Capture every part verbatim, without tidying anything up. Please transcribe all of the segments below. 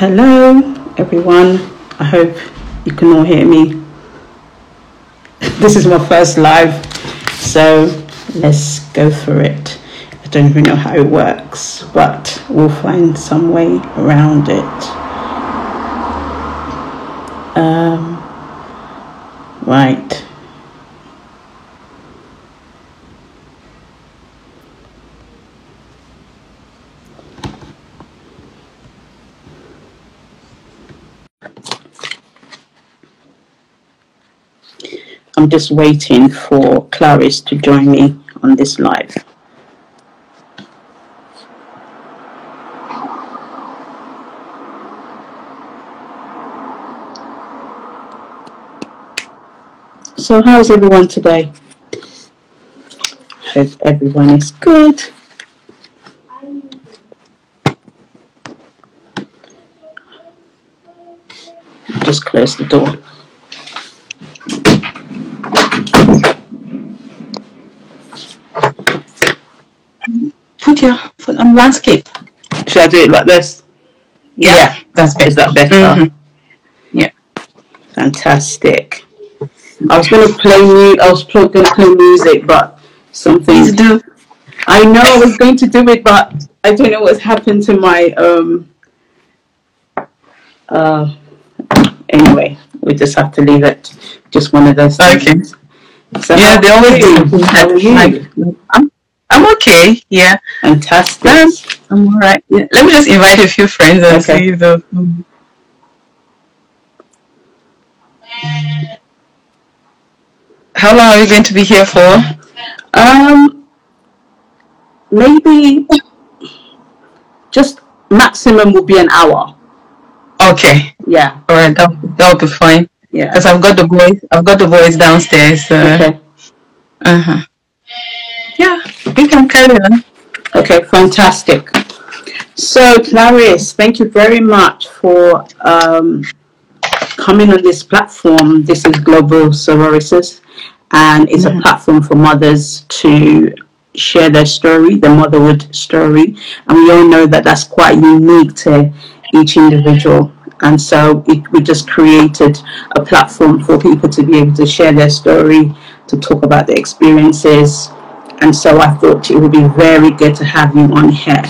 Hello everyone, I hope you can all hear me. This is my first live, so let's go for it. I don't even know how it works, but we'll find some way around it. Um, right. I'm just waiting for Clarice to join me on this live. So how's everyone today? Hope everyone is good. Just close the door. Put your foot on the landscape. Should I do it like this? Yeah, yeah, that's better. Is that better? Mm-hmm. Yeah. Fantastic. I was going to play music. I was going to play music, but something. Please do. I know I was going to do it, but I don't know what's happened to my. Um. Uh. Anyway, we just have to leave it. Just one of those. Okay. Things. So yeah, they always do. How are you? I'm I'm okay, yeah. Fantastic. Um, I'm all right. Yeah. Let me just invite a few friends and okay. see the... How long are you going to be here for? Um, maybe just maximum will be an hour. Okay. Yeah. All right. That'll, that'll be fine. Yeah. Because I've got the boys. I've got the boys downstairs. Uh, okay. Uh huh. Yeah, you can carry on. Okay, fantastic. So, Clarice, thank you very much for um, coming on this platform. This is Global Sororisis, and it's mm-hmm. a platform for mothers to share their story, their motherhood story. And we all know that that's quite unique to each individual. And so it, we just created a platform for people to be able to share their story, to talk about their experiences. And so I thought it would be very good to have you on here.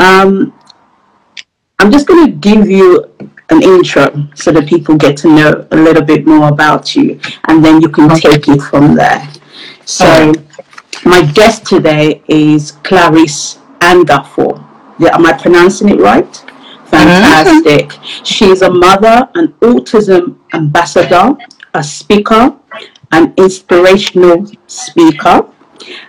Um, I'm just going to give you an intro so that people get to know a little bit more about you, and then you can take it from there. So my guest today is Clarice Angafor. Yeah, am I pronouncing it right? Fantastic. She's a mother, an autism ambassador, a speaker, an inspirational speaker,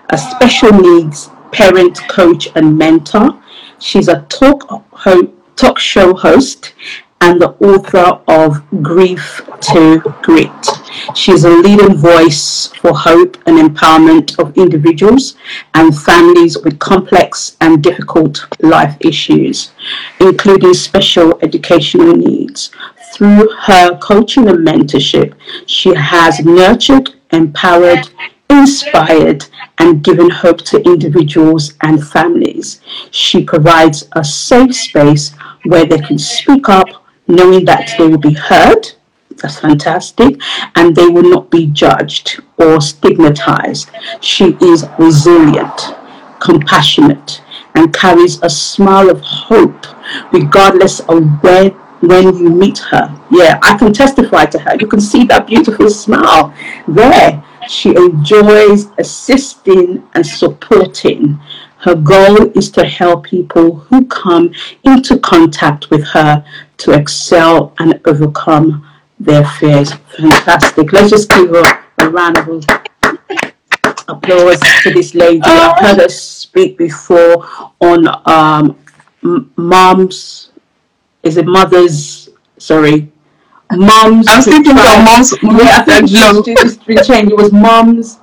a special needs parent, coach, and mentor. She's a talk, ho talk show host and the author of Grief to Grit. She's a leading voice for hope and empowerment of individuals and families with complex and difficult life issues, including special educational needs. Through her coaching and mentorship, she has nurtured, empowered, inspired, and given hope to individuals and families. She provides a safe space where they can speak up, knowing that they will be heard. That's fantastic. And they will not be judged or stigmatized. She is resilient, compassionate, and carries a smile of hope regardless of where when you meet her. Yeah, I can testify to her. You can see that beautiful smile there. She enjoys assisting and supporting. Her goal is to help people who come into contact with her to excel and overcome their fears. Fantastic. Let's just give her a round of applause to this lady. I've heard her speak before on um, Moms, is it Mothers, sorry, Moms. I was thinking about moms. Yeah, I think the change. It was moms.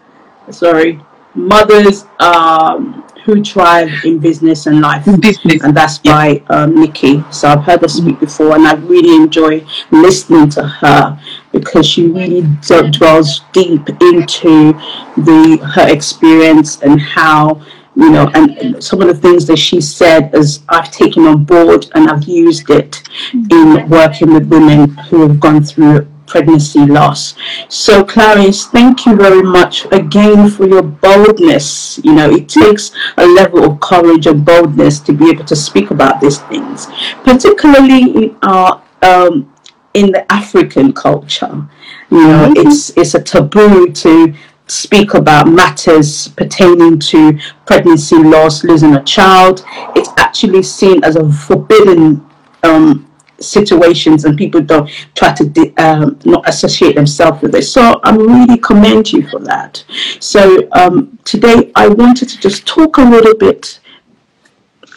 Sorry, mothers um, who thrive in business and life. Business. And that's by um, Nikki. So I've heard her speak before, and I really enjoy listening to her because she really dwells deep into the her experience and how you know, and some of the things that she said as I've taken on board and I've used it in working with women who have gone through pregnancy loss. So Clarice, thank you very much again for your boldness. You know, it takes a level of courage and boldness to be able to speak about these things, particularly in our um, in the African culture. You know, mm-hmm. it's it's a taboo to speak about matters pertaining to pregnancy loss, losing a child. It's actually seen as a forbidden um situations, and people don't try to de- um, not associate themselves with it. So I really commend you for that. So um, today I wanted to just talk a little bit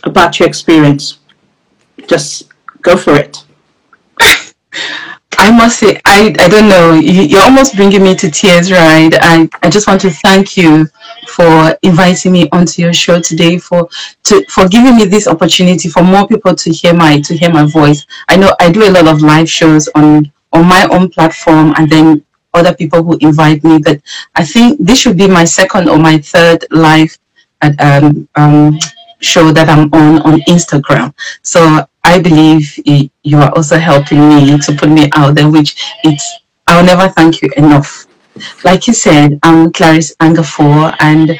about your experience. Just go for it. I must say, I, I don't know, you're almost bringing me to tears, right? I, I just want to thank you for inviting me onto your show today, for to for giving me this opportunity for more people to hear my to hear my voice. I know I do a lot of live shows on on my own platform, and then other people who invite me, but I think this should be my second or my third live um, um, show that I'm on on Instagram. So I believe you are also helping me to put me out there, which it's I'll never thank you enough. Like you said, I'm Clarice Angafor, and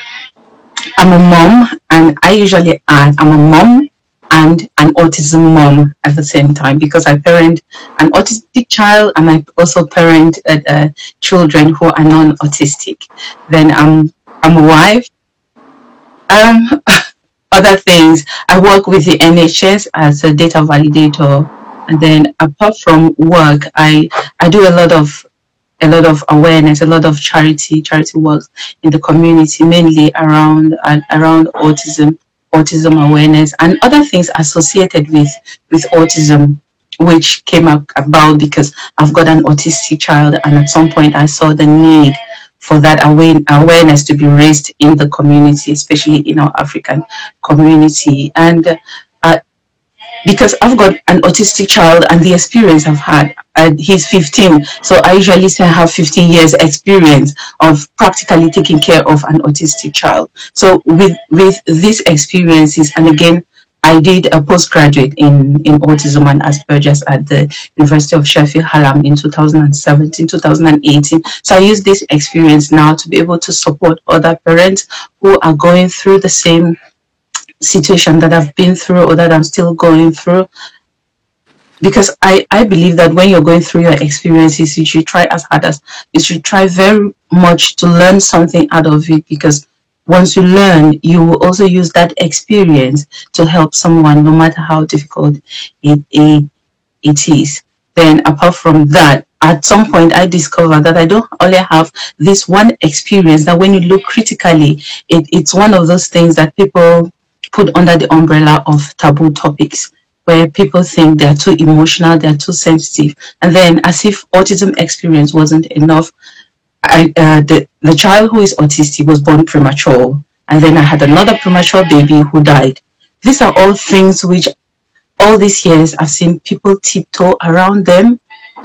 I'm a mom, and I usually add I'm a mom and an autism mom at the same time, because I parent an autistic child and I also parent uh, uh, children who are non-autistic. Then I'm I'm a wife. Um, other things, I work with the N H S as a data validator, and then apart from work, I I do a lot of a lot of awareness, a lot of charity, charity work in the community, mainly around uh, around autism, autism awareness, and other things associated with, with autism, which came up about because I've got an autistic child, and at some point I saw the need for that awareness to be raised in the community, especially in our African community. And uh, because I've got an autistic child and the experience I've had, uh, he's fifteen, so I usually say I have fifteen years experience of practically taking care of an autistic child. So with, with these experiences, and again, I did a postgraduate in, in autism and Asperger's at the University of Sheffield Hallam in two thousand seventeen, two thousand eighteen. So I use this experience now to be able to support other parents who are going through the same situation that I've been through or that I'm still going through. Because I, I believe that when you're going through your experiences, you should try as hard as, you should try very much to learn something out of it, because once you learn, you will also use that experience to help someone, no matter how difficult it, it, it is. Then apart from that, at some point I discovered that I don't only have this one experience, that when you look critically, it, it's one of those things that people put under the umbrella of taboo topics, where people think they're too emotional, they're too sensitive. And then as if autism experience wasn't enough, I, uh, the, the child who is autistic was born premature, and then I had another premature baby who died. These are all things which all these years I've seen people tiptoe around them.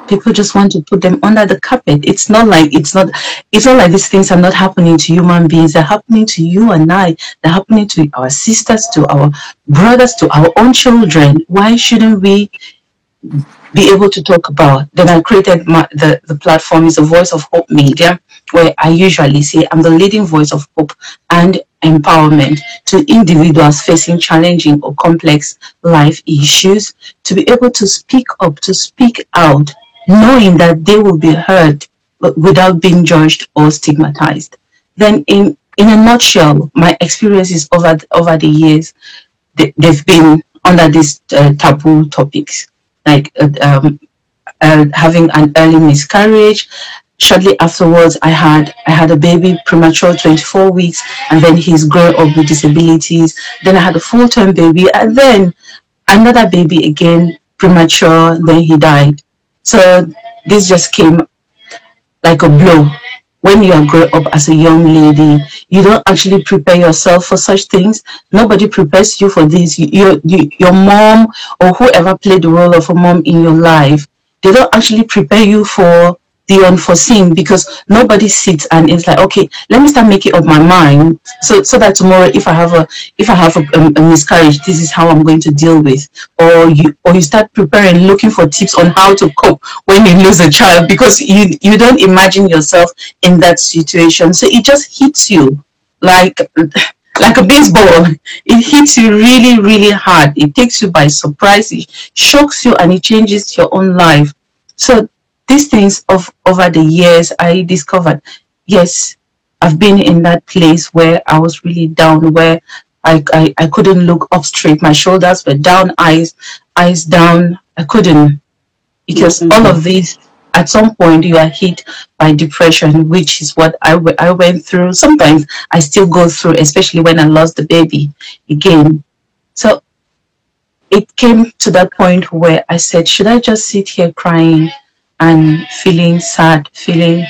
People just want to put them under the carpet. It's not like it's not it's not like these things are not happening to human beings. They're happening to you and I. They're happening to our sisters, to our brothers, to our own children. Why shouldn't we be able to talk about? Then I created my, the, the platform is the Voice of Hope Media, where I usually say I'm the leading voice of hope and empowerment to individuals facing challenging or complex life issues, to be able to speak up, to speak out, knowing that they will be heard but without being judged or stigmatized. Then in, in a nutshell, my experiences over, over the years, they, they've been under these uh, taboo topics, like um, uh, having an early miscarriage. Shortly afterwards, I had I had a baby, premature, twenty-four weeks, and then he's grown up with disabilities. Then I had a full-term baby, and then another baby again, premature, then he died. So this just came like a blow. When you are growing up as a young lady, you don't actually prepare yourself for such things. Nobody prepares you for this. You, you, you, your mom or whoever played the role of a mom in your life, they don't actually prepare you for the unforeseen, because nobody sits and is like, okay, let me start making up my mind so so that tomorrow if I have a if I have a, a, a miscarriage, this is how I'm going to deal with. Or you or you start preparing, looking for tips on how to cope when you lose a child, because you you don't imagine yourself in that situation. So it just hits you like like a baseball. It hits you really, really hard. It takes you by surprise. It shocks you and it changes your own life. So these things of over the years, I discovered, yes, I've been in that place where I was really down, where I, I, I couldn't look up straight. My shoulders were down, eyes, eyes down. I couldn't. Because mm-hmm. all of these, at some point, you are hit by depression, which is what I, w I went through. Sometimes I still go through, especially when I lost the baby again. So it came to that point where I said, should I just sit here crying and feeling sad, feeling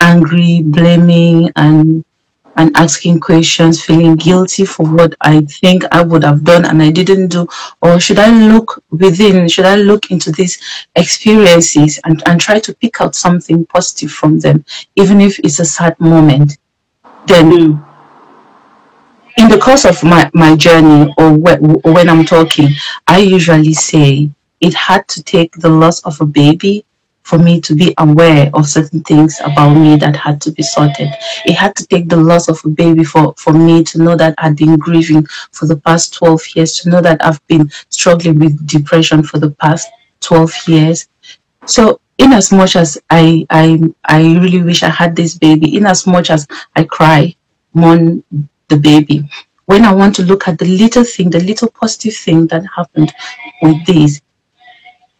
angry, blaming and and asking questions, feeling guilty for what I think I would have done and I didn't do? Or should I look within, should I look into these experiences and, and try to pick out something positive from them, even if it's a sad moment? Then mm. in the course of my, my journey or wh when I'm talking, I usually say it had to take the loss of a baby for me to be aware of certain things about me that had to be sorted. It had to take the loss of a baby for, for me to know that I'd been grieving for the past twelve years, to know that I've been struggling with depression for the past twelve years. So in as much as I, I, I really wish I had this baby, in as much as I cry, mourn the baby, when I want to look at the little thing, the little positive thing that happened with this,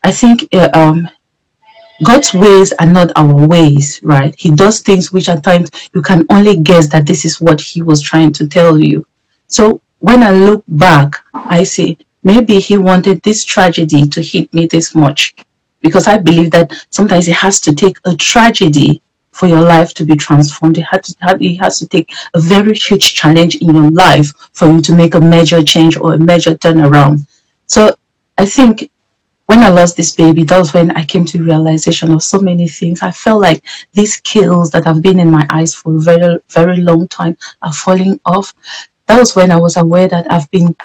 I think uh, um, God's ways are not our ways, right? He does things which at times you can only guess that this is what he was trying to tell you. So when I look back, I say, maybe he wanted this tragedy to hit me this much. Because I believe that sometimes it has to take a tragedy for your life to be transformed. It has to, it has to take a very huge challenge in your life for you to make a major change or a major turnaround. So I think when I lost this baby, that was when I came to realization of so many things. I felt like these scales that have been in my eyes for a very, very long time are falling off. That was when I was aware that I've been,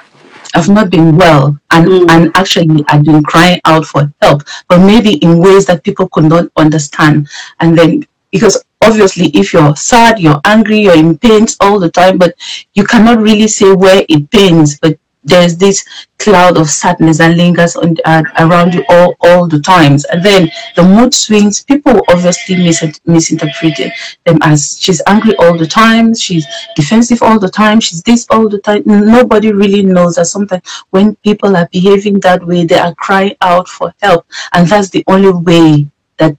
I've not been well, and mm. and actually I've been crying out for help, but maybe in ways that people could not understand. And then, because obviously if you're sad, you're angry, you're in pains all the time, but you cannot really say where it pains, but there's this cloud of sadness that lingers on, uh, around you all, all the times. And then the mood swings, people obviously mis misinterpreted them as she's angry all the time, she's defensive all the time, she's this all the time. Nobody really knows that sometimes when people are behaving that way, they are crying out for help. And that's the only way that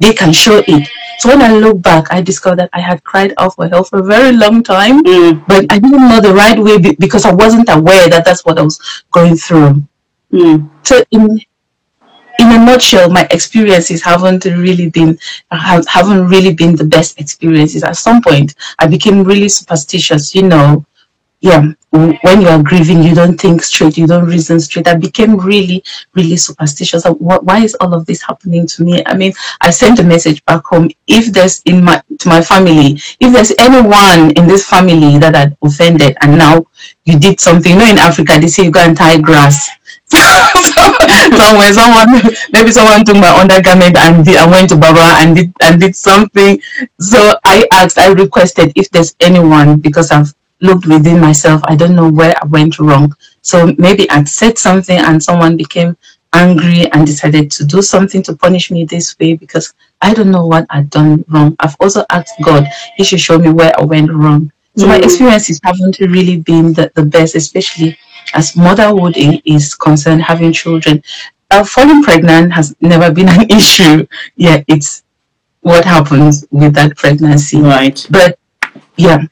they can show it. So when I look back, I discovered that I had cried out for help for a very long time, mm. but I didn't know the right way because I wasn't aware that that's what I was going through. Mm. So in in a nutshell, my experiences haven't really been have, haven't really been the best experiences. At some point, I became really superstitious, you know. Yeah, when you are grieving, you don't think straight, you don't reason straight. I became really, really superstitious. Why is all of this happening to me? I mean, I sent a message back home. If there's in my to my family, if there's anyone in this family that I offended, and now you did something. You know, in Africa they say you go and tie grass. Somewhere, someone maybe someone took my undergarment and did, I went to Baba and did and did something. So I asked, I requested if there's anyone, because I've looked within myself, I don't know where I went wrong. So maybe I'd said something and someone became angry and decided to do something to punish me this way, because I don't know what I'd done wrong. I've also asked God, he should show me where I went wrong. So mm. my experiences haven't really been the, the best, especially as motherhood is concerned, having children. Uh, falling pregnant has never been an issue. Yeah, it's what happens with that pregnancy. Right. But yeah.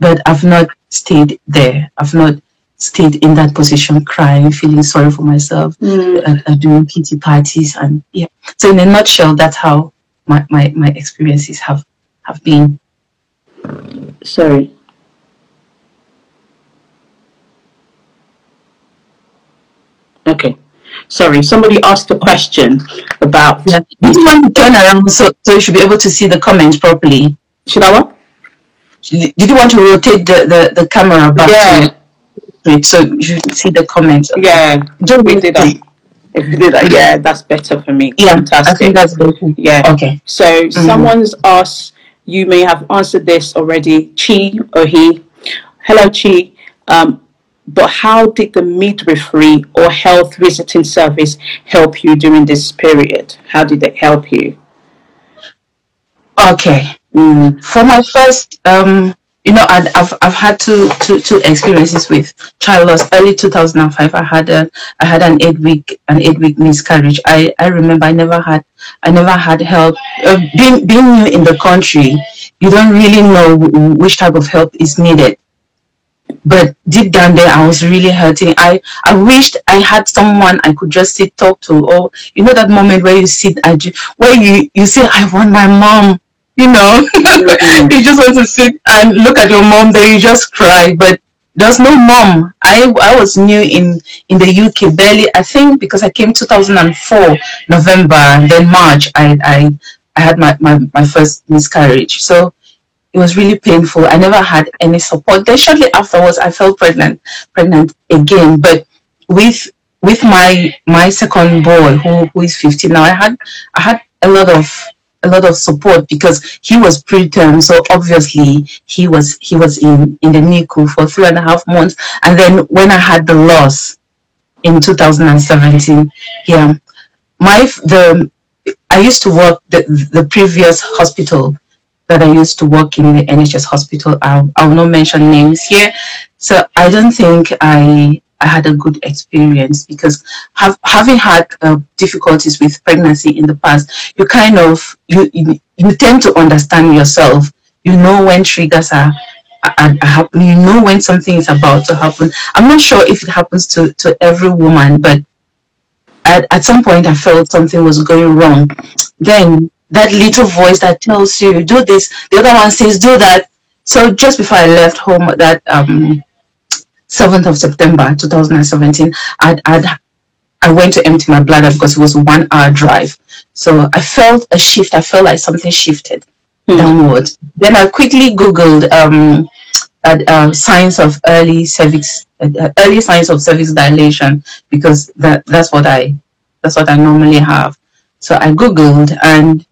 But I've not stayed there. I've not stayed in that position, crying, feeling sorry for myself, mm. and, and doing pity parties, and yeah. So in a nutshell, that's how my my, my experiences have have been. Sorry. Okay. Sorry, somebody asked a question about... Yeah. Would you mind turn around so, so you should be able to see the comments properly? Should I what? Did you want to rotate the, the, the camera back? Yeah. To, so you see the comments. Okay. Yeah. Don't we do that? If you do that, yeah, that's better for me. Yeah, fantastic. I think that's better. Yeah. Okay. So mm-hmm. someone's asked, you may have answered this already, Chi or he. Hello, Chi. Um, but how did the midwifery or health visiting service help you during this period? How did it help you? Okay. Mm. For my first, um, you know, I'd, I've I've had two, two, two experiences with child loss. Early two thousand five, I had a I had an eight week an eight week miscarriage. I, I remember I never had I never had help. Uh, being being new in the country, you don't really know which type of help is needed. But deep down there, I was really hurting. I, I wished I had someone I could just sit talk to, or you know that moment where you sit, where you, you say, I want my mom, you know. Mm-hmm. You just want to sit and look at your mom, then you just cry. But there's no mom. I, I was new in, in the U K, barely, I think, because I came two thousand four, November, and then March, I, I, I had my, my, my first miscarriage. So it was really painful. I never had any support. Then shortly afterwards, I felt pregnant, pregnant again. But with with my my second boy, who who is fifteen now, I had I had a lot of a lot of support because he was preterm. So obviously, he was he was in in the N I C U for three and a half months. And then when I had the loss in two thousand seventeen, yeah, my the I used to work the the previous hospital that I used to work in, the N H S hospital. I'll, I'll not mention names here. So I don't think I I had a good experience because have, having had uh, difficulties with pregnancy in the past, you kind of, you, you you tend to understand yourself. You know when triggers are, are, are happening. You know when something is about to happen. I'm not sure if it happens to, to every woman, but at, at some point I felt something was going wrong. Then that little voice that tells you do this, the other one says do that. So just before I left home, that um, seventh of September two thousand seventeen, I'd, I'd, I went to empty my bladder because it was a one hour drive. So I felt a shift. I felt like something shifted hmm. downwards. Then I quickly Googled um, that, uh, signs of early cervix, uh, early signs of cervix dilation, because that, that's what I, that's what I normally have. So I Googled, and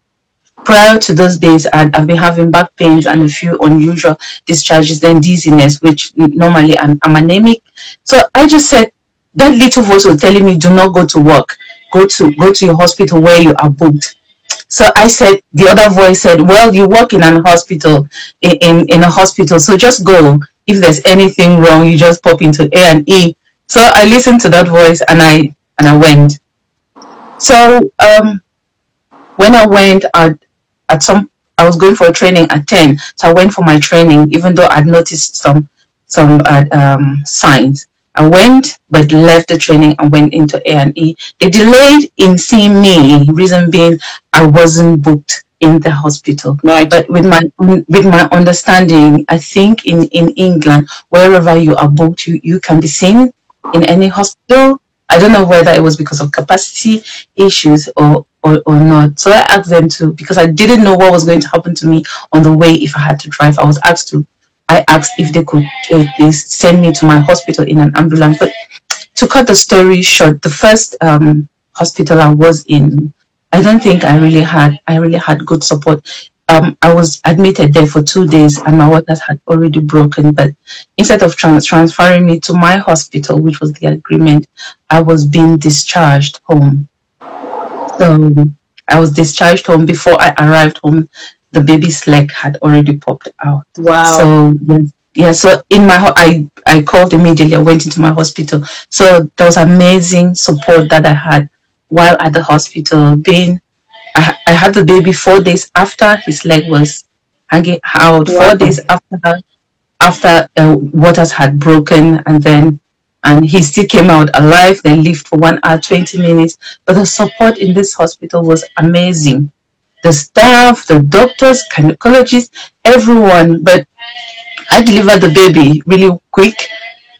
prior to those days, I'd, I've been having back pains and a few unusual discharges, then dizziness, which normally I'm, I'm anemic. So I just said, that little voice was telling me, do not go to work. Go to go to your hospital where you are booked. So I said, the other voice said, well, you work in an hospital, in, in, in a hospital, so just go. If there's anything wrong, you just pop into A and E. So I listened to that voice, and I, and I went. So um, when I went, I'd, At some, I was going for a training at ten, so I went for my training, even though I'd noticed some some uh, um, signs. I went, but left the training and went into A and E. They delayed in seeing me, reason being I wasn't booked in the hospital. Right. But with my with my understanding, I think in, in England, wherever you are booked, you, you can be seen in any hospital. I don't know whether it was because of capacity issues or, or, or not. So I asked them to, because I didn't know what was going to happen to me on the way if I had to drive. I was asked to, I asked if they could uh, they send me to my hospital in an ambulance. But to cut the story short, the first um, hospital I was in, I don't think I really had, I really had good support. Um, I was admitted there for two days and my waters had already broken, but instead of trans transferring me to my hospital, which was the agreement, I was being discharged home. So I was discharged home. Before I arrived home, the baby's leg had already popped out. Wow. So yeah, so in my ho I, I called immediately. I went into my hospital. So there was amazing support that I had while at the hospital, being I had the baby four days after his leg was hanging out. Wow. Four days after, after uh, waters had broken, and then and he still came out alive. Then lived for one hour twenty minutes. But the support in this hospital was amazing. The staff, the doctors, gynecologists, everyone. But I delivered the baby really quick.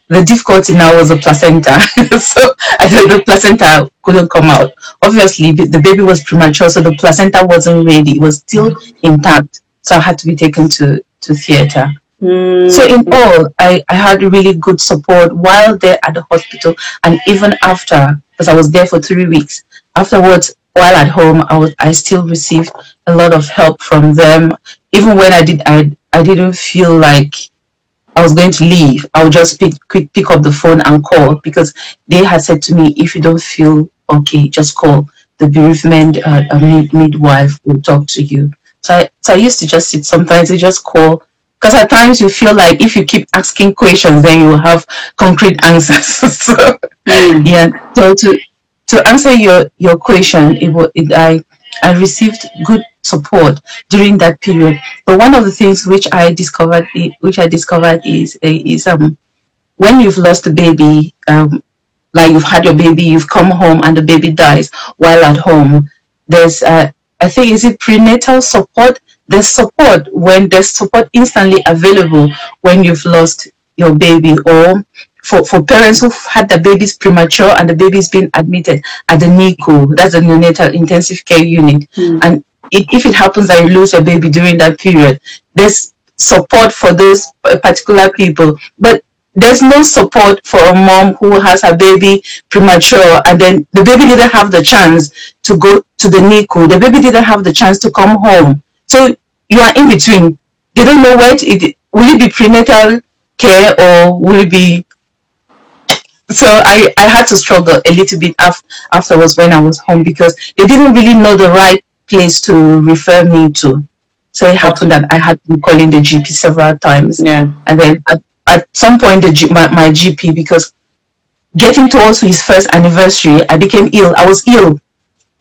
The difficulty now was the placenta. So I thought the placenta couldn't come out. Obviously, the baby was premature, so the placenta wasn't ready. It was still intact. So I had to be taken to, to theater. Mm. So in all, I, I had really good support while there at the hospital. And even after, because I was there for three weeks, afterwards, while at home, I, was, I still received a lot of help from them. Even when I, did, I, I didn't feel like I was going to leave, I would just pick, quick pick up the phone and call, because they had said to me, if you don't feel okay, just call. The bereavement uh, mid midwife will talk to you. So I, so I used to just sit sometimes and just call, because at times you feel like if you keep asking questions, then you will have concrete answers. So, mm. yeah. So to to answer your, your question, it, it, I, I received good support during that period. But one of the things which I discovered, which I discovered is, is um, when you've lost a baby, um, like you've had your baby, you've come home and the baby dies while at home. There's, uh, I think, is it prenatal support? There's support when there's support instantly available when you've lost your baby, or for, for parents who've had their babies premature and the baby's been admitted at the N I C U, that's the neonatal intensive care unit, mm. and It, if it happens that you lose your baby during that period, there's support for those particular people. But there's no support for a mom who has her baby premature and then the baby didn't have the chance to go to the N I C U. The baby didn't have the chance to come home. So you are in between. They don't know what it will it be prenatal care or will it be. So I, I had to struggle a little bit af afterwards when I was home, because they didn't really know the right place to refer me to. So it happened that I had been calling the G P several times. Yeah. And then at, at some point, the G, my, my G P, because getting towards his first anniversary, I became ill. I was ill.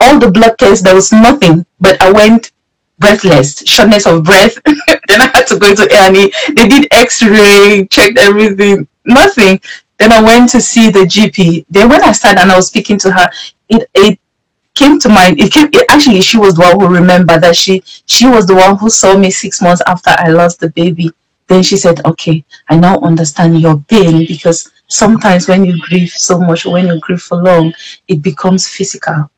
All the blood tests, there was nothing, but I went breathless, shortness of breath. Then I had to go to A and E. They did x-ray, checked everything, nothing. Then I went to see the G P. Then when I sat and I was speaking to her, it, it came to mind, it came, it, actually she was the one who remembered that she, she was the one who saw me six months after I lost the baby. Then she said, okay, I now understand your pain, because sometimes when you grieve so much, when you grieve for long, it becomes physical.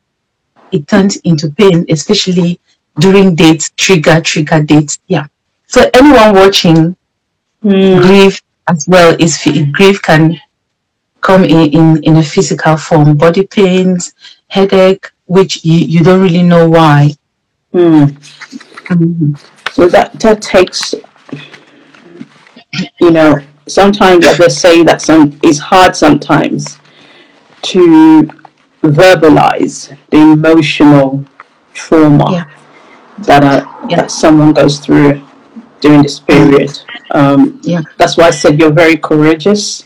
It turns into pain, especially during dates, trigger, trigger dates. Yeah. So anyone watching, mm. grief as well, is grief can come in, in, in a physical form, body pains, headache, which you, you don't really know why. Mm. Mm. So that, that takes, you know, sometimes I just say that some, it's hard sometimes to verbalize the emotional trauma yeah. that, I, yeah. that someone goes through during this period. Um, yeah. That's why I said you're very courageous,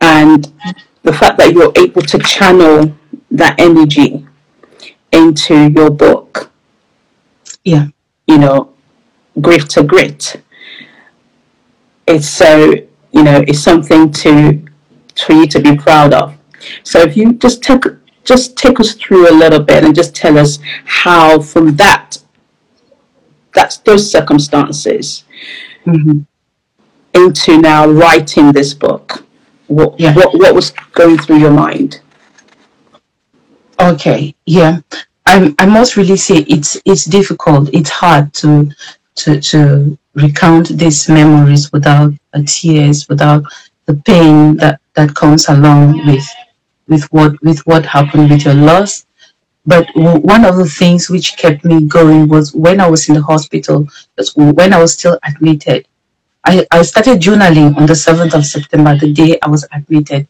and the fact that you're able to channel that energy into your book, yeah, you know, Grief to Grit. It's so, you know, it's something to for you to be proud of. So if you just take just take us through a little bit and just tell us how, from that, that's those circumstances mm-hmm. into now writing this book. What, yeah. what what was going through your mind? Okay, yeah, I I must really say it's it's difficult. It's hard to to to recount these memories without uh, tears, without the pain that that comes along with with what with what happened with your loss. But w one of the things which kept me going was when I was in the hospital, when I was still admitted. I I started journaling on the seventh of September, the day I was admitted.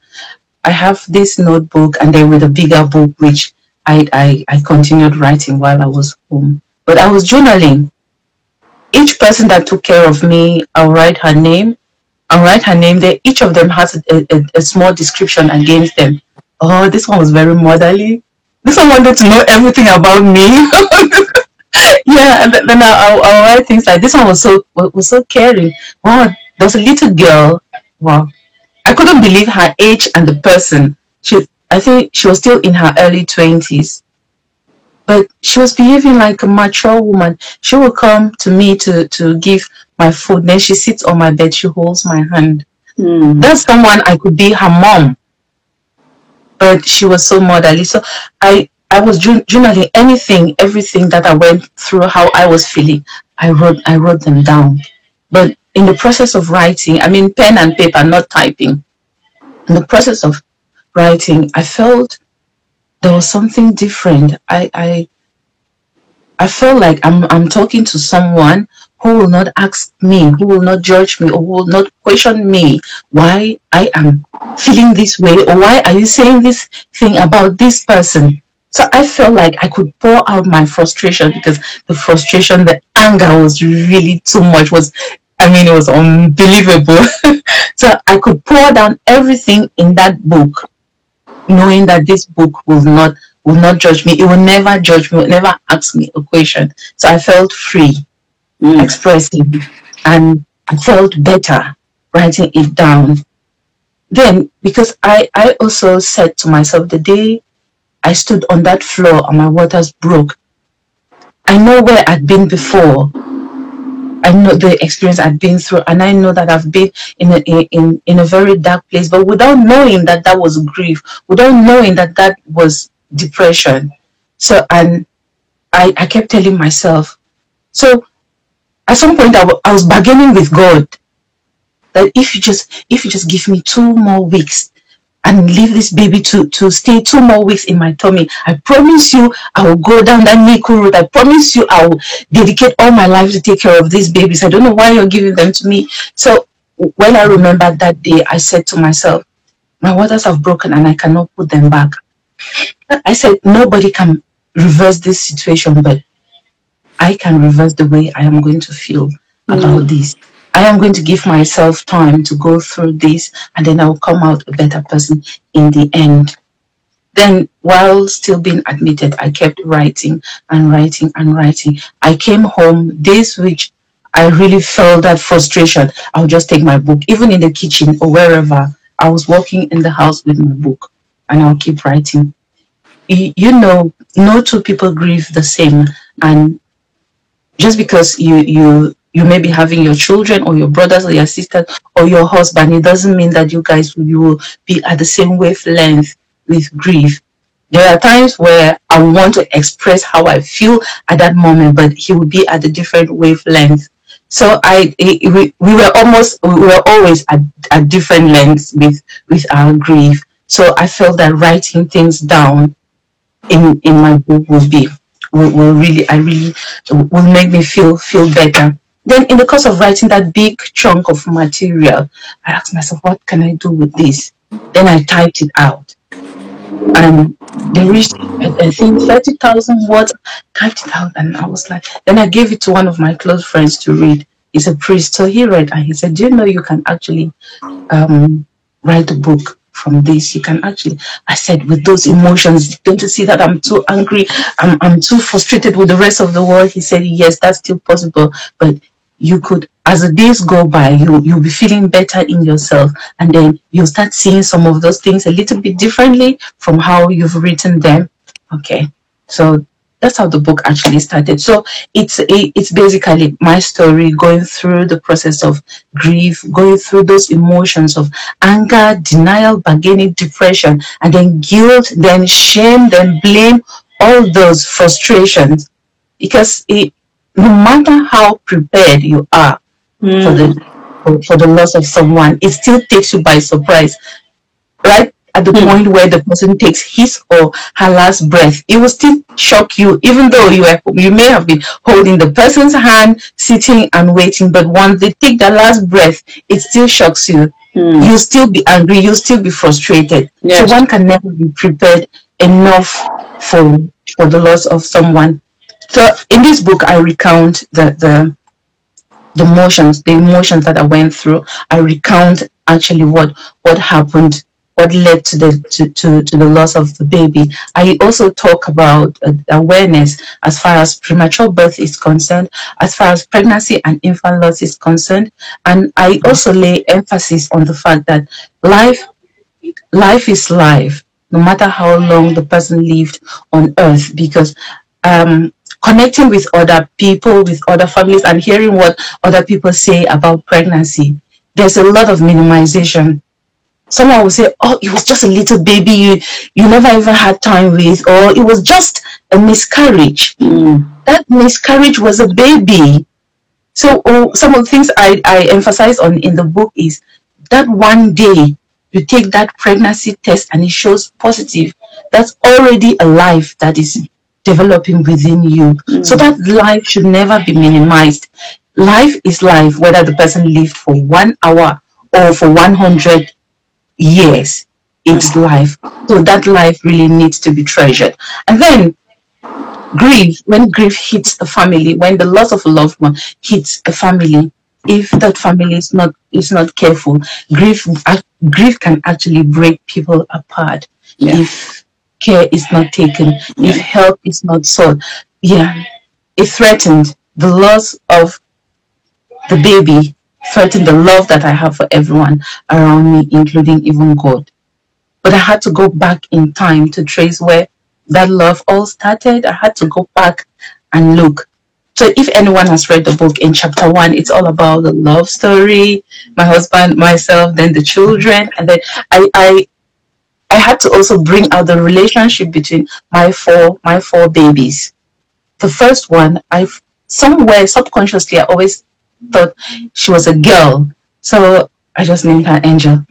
I have this notebook, and then with a bigger book, which I, I, I continued writing while I was home. But I was journaling. Each person that took care of me, I'll write her name. I'll write her name there. Each of them has a, a, a small description against them. Oh, this one was very motherly. This one wanted to know everything about me. Yeah, and then I'll, I'll write things like, this one was so, was so caring. Wow, there was a little girl. Wow. I couldn't believe her age and the person. She, I think she was still in her early twenties. But she was behaving like a mature woman. She would come to me to, to give my food. Then she sits on my bed. She holds my hand. Mm. That's someone I could be her mom, but she was so motherly. So I, I was journaling anything, everything that I went through, how I was feeling. I wrote, I wrote them down. But in the process of writing, I mean, pen and paper, not typing. In the process of writing, I felt there was something different. I, I, I felt like I'm, I'm talking to someone who will not ask me, who will not judge me, or who will not question me why I am feeling this way, or why are you saying this thing about this person. So I felt like I could pour out my frustration, because the frustration, the anger was really too much. Was, I mean, it was unbelievable. So I could pour down everything in that book, knowing that this book will not will not judge me. It will never judge me, it will never ask me a question. So I felt free, mm. expressing, and I felt better writing it down. Then, because I, I also said to myself, the day I stood on that floor and my waters broke, I know where I'd been before. I know the experience I'd been through, and I know that I've been in a, in, in a very dark place, but without knowing that that was grief, without knowing that that was depression. So, and I, I kept telling myself, so at some point I, w I was bargaining with God that if you just, if you just give me two more weeks, and leave this baby to, to stay two more weeks in my tummy, I promise you I will go down that N I C U road. I promise you I will dedicate all my life to take care of these babies. I don't know why you're giving them to me. So when I remembered that day, I said to myself, my waters have broken and I cannot put them back. I said, nobody can reverse this situation, but I can reverse the way I am going to feel mm. about this. I am going to give myself time to go through this, and then I will come out a better person in the end. Then, while still being admitted, I kept writing and writing and writing. I came home days which I really felt that frustration. I would just take my book, even in the kitchen or wherever. I was walking in the house with my book, and I'll keep writing. You know, no two people grieve the same, and just because you you. You may be having your children or your brothers or your sisters or your husband. It doesn't mean that you guys you will be at the same wavelength with grief. There are times where I want to express how I feel at that moment, but he will be at a different wavelength. So I, it, we, we were almost, we were always at, at different lengths with, with our grief. So I felt that writing things down in, in my book will be, will, will really, I really, will make me feel, feel better. Then in the course of writing that big chunk of material, I asked myself, what can I do with this? Then I typed it out. And they reached, I think, thirty thousand words. Typed it out, and I was like, then I gave it to one of my close friends to read. He's a priest, so he read, and he said, do you know you can actually um, write a book from this? You can actually, I said, with those emotions, don't you see that I'm too angry? I'm, I'm too frustrated with the rest of the world. He said, yes, that's still possible, but you could, as the days go by, you, you'll be feeling better in yourself, and then you'll start seeing some of those things a little bit differently from how you've written them. Okay, so that's how the book actually started. So it's a, it's basically my story, going through the process of grief, going through those emotions of anger, denial, bargaining, depression, and then guilt, then shame, then blame, all those frustrations, because it, no matter how prepared you are mm. for the for, for the loss of someone, it still takes you by surprise. Right at the mm. point where the person takes his or her last breath, it will still shock you, even though you are, you may have been holding the person's hand, sitting and waiting. But once they take their last breath, it still shocks you. Mm. You'll still be angry. You'll still be frustrated. Yes. So one can never be prepared enough for for the loss of someone. So in this book, I recount the, the the emotions, the emotions that I went through. I recount actually what what happened, what led to the to, to, to the loss of the baby. I also talk about uh, awareness as far as premature birth is concerned, as far as pregnancy and infant loss is concerned, and I also lay emphasis on the fact that life life is life, no matter how long the person lived on earth, because um. connecting with other people, with other families, and hearing what other people say about pregnancy there's a lot of minimization. Someone will say, oh, it was just a little baby you, you never even had time with, or it was just a miscarriage. Mm. That miscarriage was a baby. So oh, some of the things I, I emphasize on in the book is that one day you take that pregnancy test and it shows positive, that's already a life that is developing within you. Mm. So that life should never be minimized. Life is life, whether the person lived for one hour or for one hundred years, it's life. So that life really needs to be treasured. And then grief, when grief hits the family, when the loss of a loved one hits a family, if that family is not is not careful, grief grief can actually break people apart. Yeah. If care is not taken, yeah. If help is not sought, yeah, it threatens the loss of the baby, threatened the love that I have for everyone around me, including even God. But I had to go back in time to trace where that love all started. I had to go back and look. So if anyone has read the book, in chapter one, it's all about the love story, my husband, myself, then the children. And then I I, I had to also bring out the relationship between my four, my four babies. The first one, I've somewhere subconsciously, I always thought she was a girl, so I just named her Angel.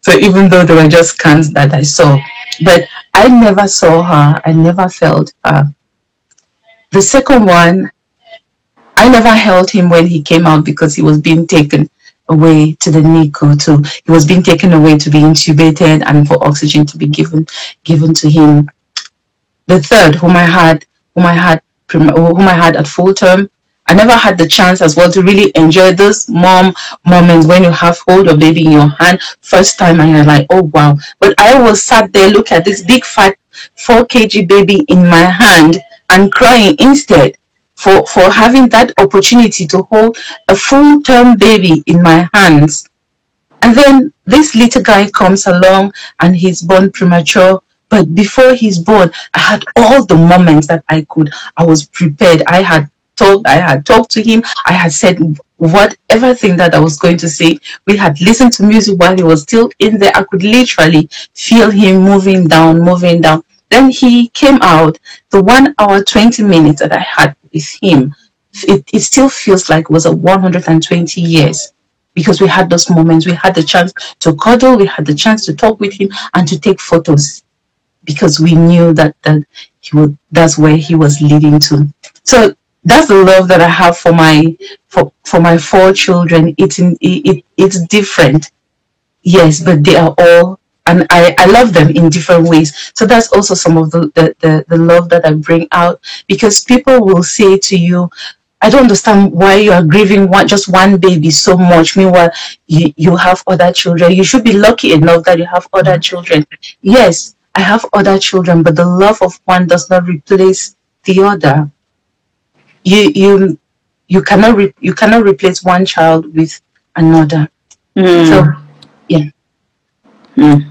So even though they were just scans that I saw, but I never saw her, I never felt her. The second one, I never held him when he came out because he was being taken away to the N I C U too. He was being taken away to be intubated and for oxygen to be given given to him. The third, whom I had, whom I had, whom I had at full term. I never had the chance as well to really enjoy those mom moments when you have hold of baby in your hand first time and you're like, oh wow. But I was sat there, look at this big fat four kilogram baby in my hand and crying instead for, for having that opportunity to hold a full-term baby in my hands. And then this little guy comes along and he's born premature. But before he's born, I had all the moments that I could. I was prepared. I had Talk, I had talked to him. I had said whatever thing that I was going to say. We had listened to music while he was still in there. I could literally feel him moving down, moving down. Then he came out. The one hour, twenty minutes that I had with him, it, it still feels like it was a one hundred twenty years because we had those moments. We had the chance to cuddle. We had the chance to talk with him and to take photos because we knew that, that he would, that's where he was leading to. So that's the love that I have for my for, for my four children. It's in, it it's different, yes, but they are all, and I, I love them in different ways. So that's also some of the, the, the, the love that I bring out, because people will say to you, I don't understand why you are grieving one, just one baby so much. Meanwhile, you, you have other children. You should be lucky enough that you have other children. Yes, I have other children, but the love of one does not replace the other. You you you cannot re you cannot replace one child with another. Mm. So yeah. Mm.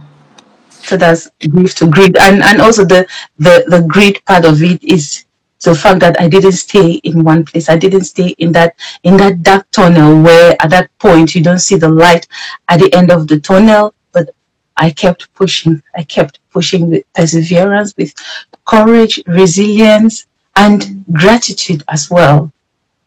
So that's grief to grit, and and also the the the grit part of it is the fact that I didn't stay in one place. I didn't stay in that in that dark tunnel where at that point you don't see the light at the end of the tunnel. But I kept pushing. I kept pushing with perseverance, with courage, resilience, and gratitude as well.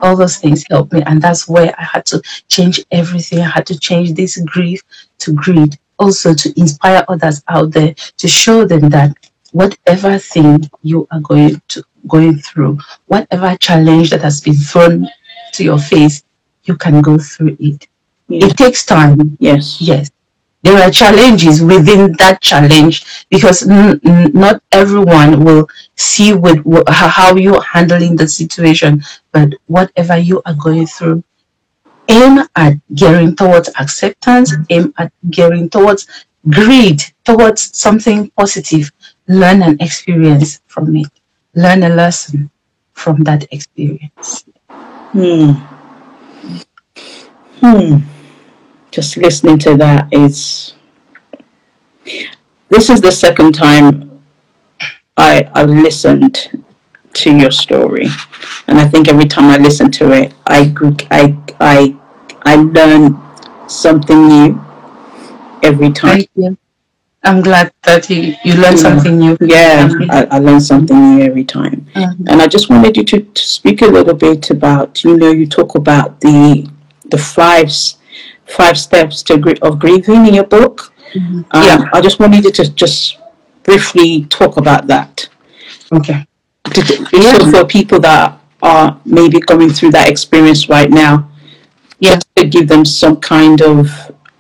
All those things helped me, and that's where I had to change everything. I had to change this grief to greed, also to inspire others out there, to show them that whatever thing you are going to going through, whatever challenge that has been thrown to your face, you can go through it. Yes. It takes time. Yes. Yes. There are challenges within that challenge, because n n not everyone will see with wh how you're handling the situation. But whatever you are going through, aim at gearing towards acceptance, aim at gearing towards greed, towards something positive. Learn an experience from it. Learn a lesson from that experience. Hmm. Hmm. Just listening to that is, this is the second time I, I've listened to your story. And I think every time I listen to it, I, I, I, I learn something new every time. Thank you. I'm glad that you, you learned yeah. something new. Yeah, I, I learned something new every time. Mm-hmm. And I just wanted you to, to speak a little bit about, you know, you talk about the the five, five steps to gr of grieving in your book. Mm-hmm. um, yeah. I just wanted you to just briefly talk about that. Okay. To, yeah. So for people that are maybe going through that experience right now, yeah. just to give them some kind of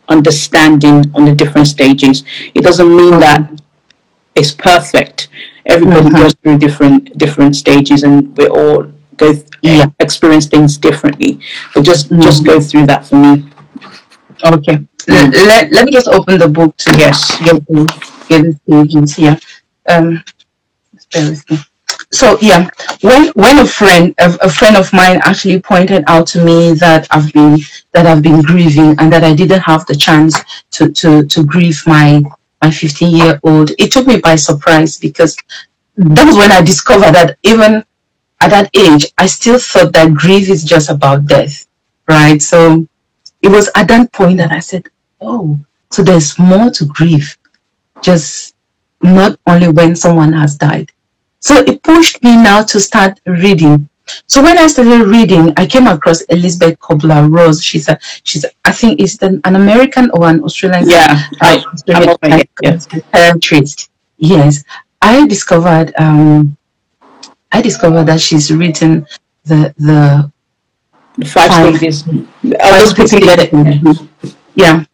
understanding on the different stages. It doesn't mean that it's perfect. Everybody mm-hmm. goes through different different stages, and we all go th yeah. experience things differently. But just mm-hmm. just go through that for me. Okay. Mm-hmm. Let Let me just open the book to yes. get the, get the stages here. Um, bear with me. So yeah, when when a friend a, a friend of mine actually pointed out to me that I've been that I've been grieving and that I didn't have the chance to to to grieve my my fifteen year old, it took me by surprise, because that was when I discovered that even at that age, I still thought that grief is just about death, right? So it was at that point that I said, oh, so there's more to grief, just not only when someone has died. So it pushed me now to start reading. So when I started reading, I came across Elizabeth Kübler-Ross. She's a, she's, a, I think, it's an, an American or an Australian. Yeah, I, Australian I, yes. yes, I discovered, um, I discovered that she's written the the, the five, five stages. Five stages. Yeah.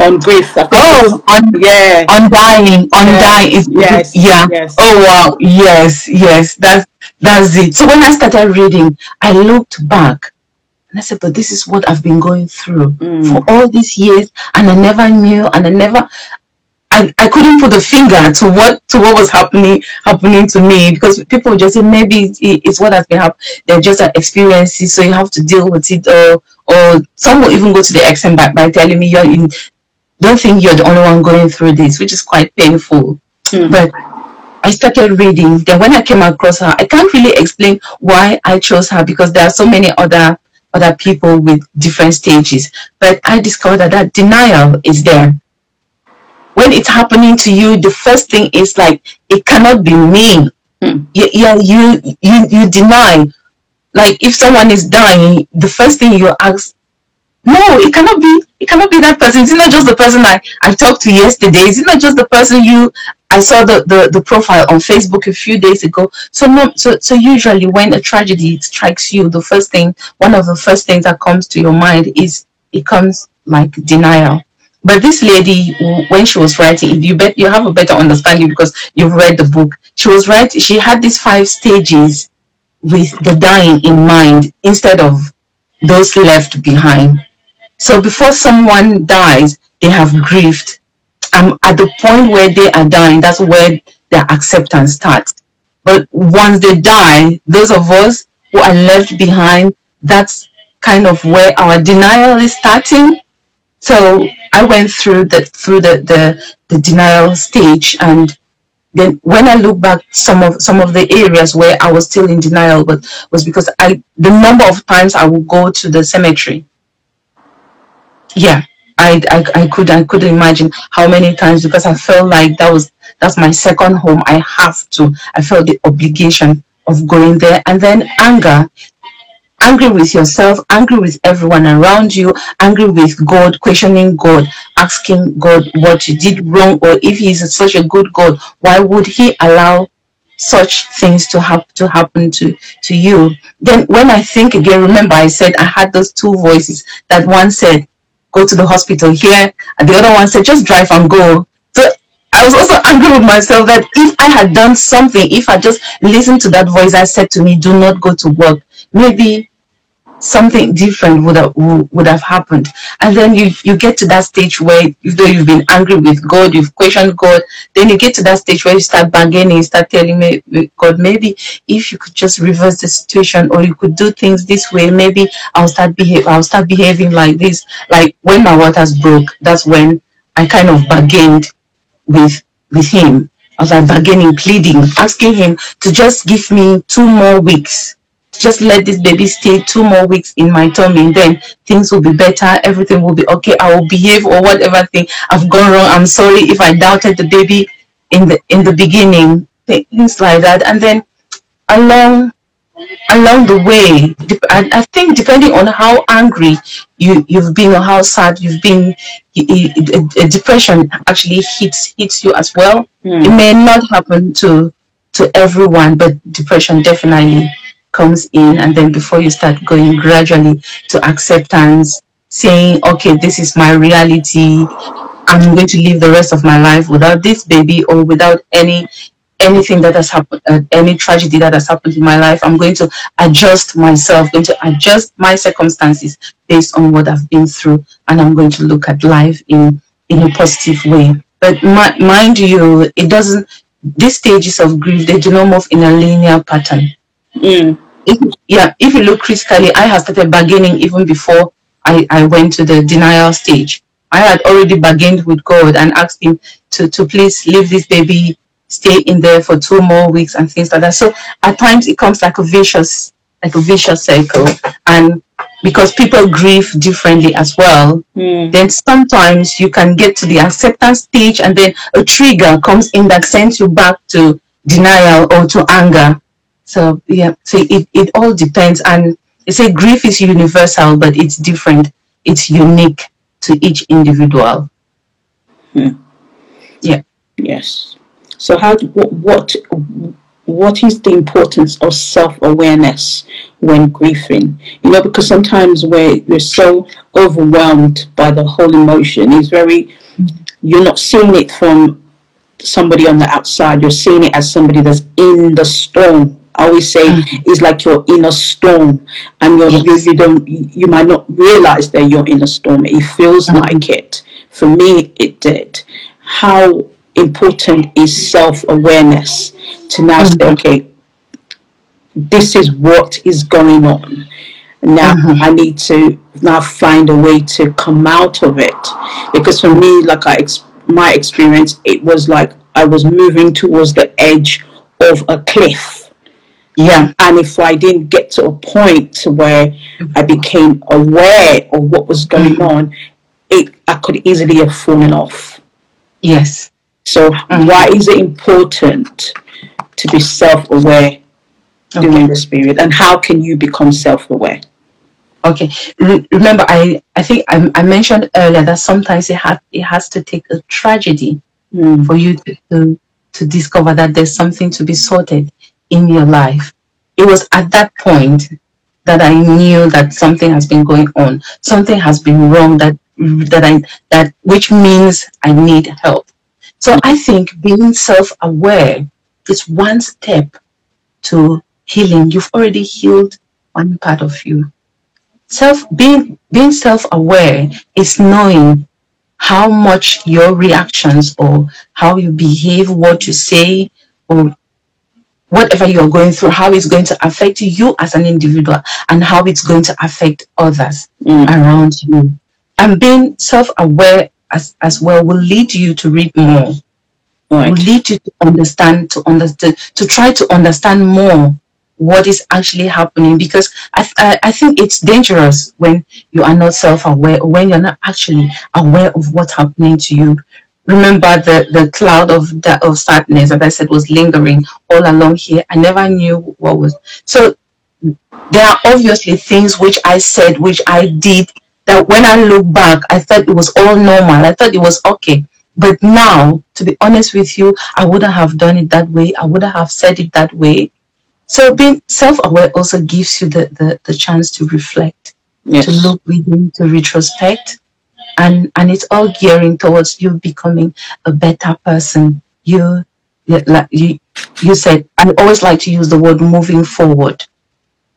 On grief. Oh, on, yeah. On dying. On yeah. dying. Is, yes. Yeah. Yes. Oh, wow. Yes. Yes. That's, that's it. So when I started reading, I looked back and I said, but this is what I've been going through mm. for all these years. And I never knew, and I never, I, I couldn't put a finger to what, to what was happening, happening to me, because people just say, maybe it, it's what has been happening. They're just an experiences. So you have to deal with it. Or, or some will even go to the extent by, by telling me you're in, don't think you're the only one going through this, which is quite painful. Mm. But I started reading. Then when I came across her, I can't really explain why I chose her, because there are so many other other people with different stages. But I discovered that, that denial is there. When it's happening to you, the first thing is like, it cannot be me. Mm. You, you, you, you deny. Like if someone is dying, the first thing you ask, no, it cannot be. It cannot be that person. It's not just the person I, I talked to yesterday. It's not just the person you I saw the, the, the profile on Facebook a few days ago. So no so so usually when a tragedy strikes you, the first thing one of the first things that comes to your mind is it comes like denial. But this lady, when she was writing, if you bet you have a better understanding because you've read the book. She was right, she had these five stages with the dying in mind instead of those left behind. So before someone dies, they have grieved. Um, at the point where they are dying, that's where their acceptance starts. But once they die, those of us who are left behind, that's kind of where our denial is starting. So I went through the through the the, the denial stage, and then when I look back, some of some of the areas where I was still in denial, but was because I the number of times I would go to the cemetery. Yeah, I, I, I could I couldn't imagine how many times, because I felt like that was that's my second home. I have to. I felt the obligation of going there, and then anger, angry with yourself, angry with everyone around you, angry with God, questioning God, asking God what you did wrong, or if He is such a good God, why would He allow such things to have to happen to to you? Then when I think again, remember I said I had those two voices. That one said, go to the hospital here, and the other one said just drive and go. So I was also angry with myself that if I had done something, if I just listened to that voice that said to me, do not go to work, maybe something different would have, would have happened. And then you you get to that stage where, though you've been angry with God, you've questioned God, then you get to that stage where you start bargaining, you start telling me, God, maybe if you could just reverse the situation, or you could do things this way, maybe I'll start behave I'll start behaving like this. Like when my waters broke, that's when I kind of bargained with with him. I was like bargaining, pleading, asking him to just give me two more weeks just let this baby stay two more weeks in my tummy, and then things will be better, everything will be okay, I will behave, or whatever thing I've gone wrong, I'm sorry if I doubted the baby in the in the beginning, things like that. And then along along the way, and I think depending on how angry you you've been or how sad you've been, you, you, depression actually hits hits you as well. Mm. It may not happen to to everyone, but depression definitely comes in. And then before you start going gradually to acceptance, saying, okay, this is my reality, I'm going to live the rest of my life without this baby or without any anything that has happened, uh, any tragedy that has happened in my life. I'm going to adjust myself, going to adjust my circumstances based on what I've been through, and I'm going to look at life in in a positive way. But my, mind you, it doesn't, these stages of grief, they do not move in a linear pattern. Mm. If, yeah, if you look critically, I had started bargaining even before I, I went to the denial stage. I had already bargained with God and asked him to, to please leave this baby, stay in there for two more weeks and things like that. So at times it comes like a vicious, like a vicious cycle. And because people grieve differently as well, mm. then sometimes you can get to the acceptance stage and then a trigger comes in that sends you back to denial or to anger. So yeah, so it, it all depends. And they say grief is universal, but it's different. It's unique to each individual. Hmm. Yeah. Yes. So how, what, what, what is the importance of self-awareness when grieving? You know, because sometimes we're, we're so overwhelmed by the whole emotion. It's very, you're not seeing it from somebody on the outside. You're seeing it as somebody that's in the storm. I always say it's like you're in a storm, and you're, yes. you, you don't, you might not realize that you're in a storm. It feels mm-hmm. like it. For me, it did. How important is self-awareness to now mm-hmm. say, okay, this is what is going on. Now mm-hmm. I need to now find a way to come out of it. Because for me, like I, my experience, it was like I was moving towards the edge of a cliff. Yeah, and if I didn't get to a point where I became aware of what was going mm. on, it I could easily have fallen off. Yes. So mm. why is it important to be self-aware okay. during this period? And how can you become self-aware? Okay. Re- remember, I, I think I, I mentioned earlier that sometimes it, ha- it has to take a tragedy mm. for you to, to, to discover that there's something to be sorted in your life. It was at that point that I knew that something has been going on, something has been wrong, that that I that which means I need help. So I think being self-aware is one step to healing. You've already healed one part of you. Self being being self-aware is knowing how much your reactions or how you behave, what you say, or whatever you're going through, how it's going to affect you as an individual and how it's going to affect others mm. around you. And being self-aware as, as well will lead you to read more. Right. Will lead you to understand, to understand, to try to understand more what is actually happening. Because I, I, I think it's dangerous when you are not self-aware or when you're not actually aware of what's happening to you. Remember the, the cloud of that of sadness that I said was lingering all along here. I never knew what was. So there are obviously things which I said, which I did, that when I look back, I thought it was all normal. I thought it was okay. But now, to be honest with you, I wouldn't have done it that way. I wouldn't have said it that way. So being self-aware also gives you the, the, the chance to reflect, yes. to look within, to retrospect. And and it's all gearing towards you becoming a better person. You, you, you said, I always like to use the word moving forward.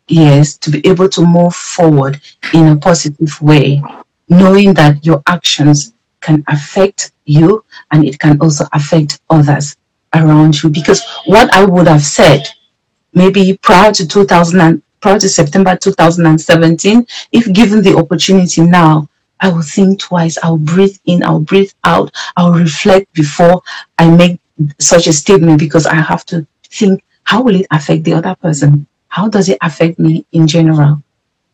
Yes, to be able to move forward in a positive way, knowing that your actions can affect you and it can also affect others around you. Because what I would have said, maybe prior to two thousand, prior to September two thousand seventeen, if given the opportunity now, I will think twice, I'll breathe in, I'll breathe out, I'll reflect before I make such a statement, because I have to think, how will it affect the other person? how does it affect me in general?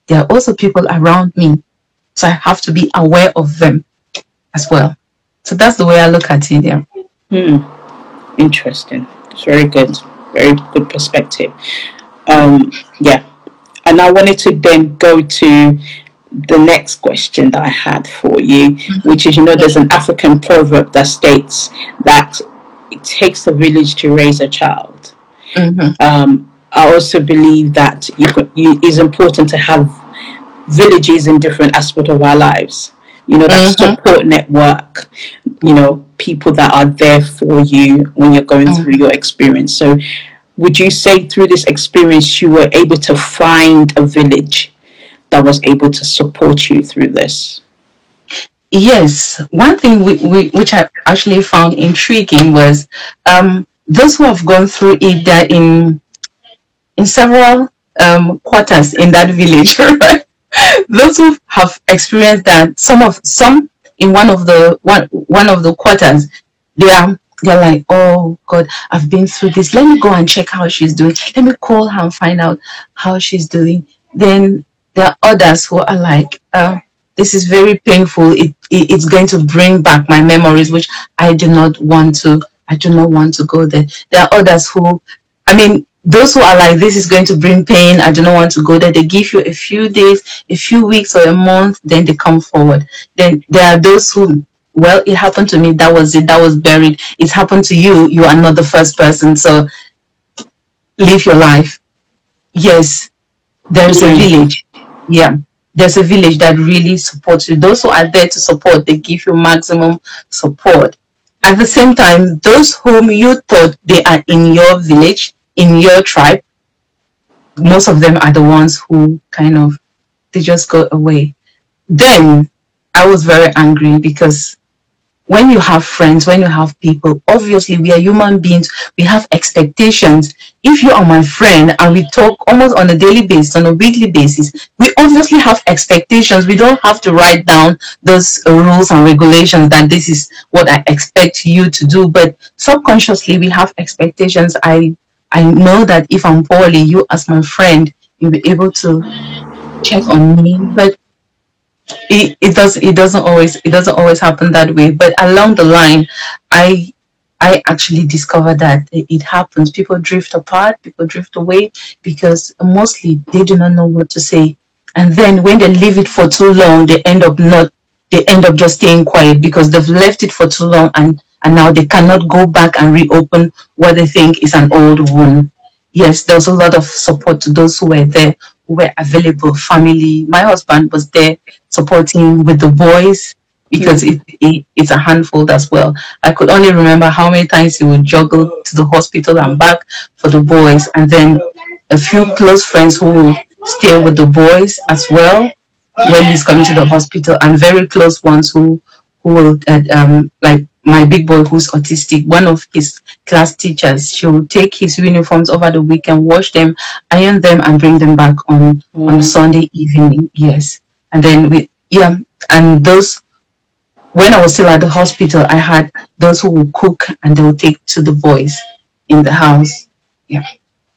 There are also people around me, so I have to be aware of them as well. So that's the way I look at it there. Hmm. Interesting. It's very good. Very good perspective. Um, yeah. And I wanted to then go to the next question that I had for you, mm-hmm. which is, you know, there's an African proverb that states that it takes a village to raise a child. Mm-hmm. Um, I also believe that you, you, it's important to have villages in different aspects of our lives. You know, that mm-hmm. support network, you know, people that are there for you when you're going mm-hmm. through your experience. So would you say through this experience you were able to find a village that was able to support you through this? Yes. One thing we, we, which I actually found intriguing was um, those who have gone through it, they're in, in several um, quarters in that village, right? Those who have experienced that, some of some in one of the one one of the quarters, they are they're like, oh God, I've been through this. Let me go and check how she's doing. Let me call her and find out how she's doing. Then there are others who are like, uh, this is very painful. It, it it's going to bring back my memories, which I do not want to. I do not want to go there. There are others who, I mean. Those who are like, this is going to bring pain, I do not want to go there, they give you a few days, a few weeks or a month, then they come forward. Then there are those who, well, it happened to me, that was it, that was buried. It's happened to you, you are not the first person, so live your life. Yes, there's a village. Yeah, there's a village that really supports you. Those who are there to support, they give you maximum support. At the same time, those whom you thought they are in your village, in your tribe, most of them are the ones who kind of, they just go away. Then I was very angry because when you have friends, when you have people, obviously we are human beings, we have expectations. If you are my friend and we talk almost on a daily basis, on a weekly basis, we obviously have expectations. We don't have to write down those rules and regulations that this is what I expect you to do. But subconsciously we have expectations. I I know that if I'm poorly, you as my friend, you'll be able to check on me. But it, it does it doesn't always it doesn't always happen that way. But along the line, I I actually discovered that it happens. People drift apart, people drift away because mostly they do not know what to say. And then when they leave it for too long, they end up not they end up just staying quiet because they've left it for too long and And now they cannot go back and reopen what they think is an old wound. Yes, there was a lot of support to those who were there, who were available. Family. My husband was there supporting with the boys because it, it, it's a handful as well. I could only remember how many times he would juggle to the hospital and back for the boys. And then a few close friends who would stay with the boys as well when he's coming to the hospital. And very close ones who, who will, uh, um, like, my big boy who's autistic, one of his class teachers, she will take his uniforms over the weekend, wash them, iron them, and bring them back on, mm. on Sunday evening. Yes. And then we, yeah. And those, when I was still at the hospital, I had those who will cook and they will take to the boys in the house. Yeah.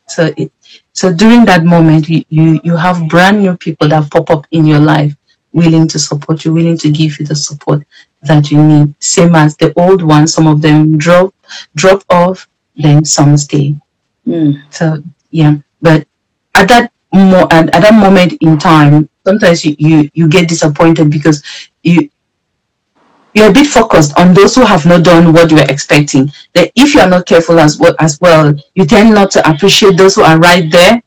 So it, so during that moment, you, you, you have brand new people that pop up in your life, willing to support you, willing to give you the support that you need. Same as the old ones, some of them drop drop off, then some stay. Mm. So yeah, but at that mo- at, at that moment in time, sometimes you, you, you get disappointed because you you're a bit focused on those who have not done what you were expecting. That if you are not careful as well as well, you tend not to appreciate those who are right there.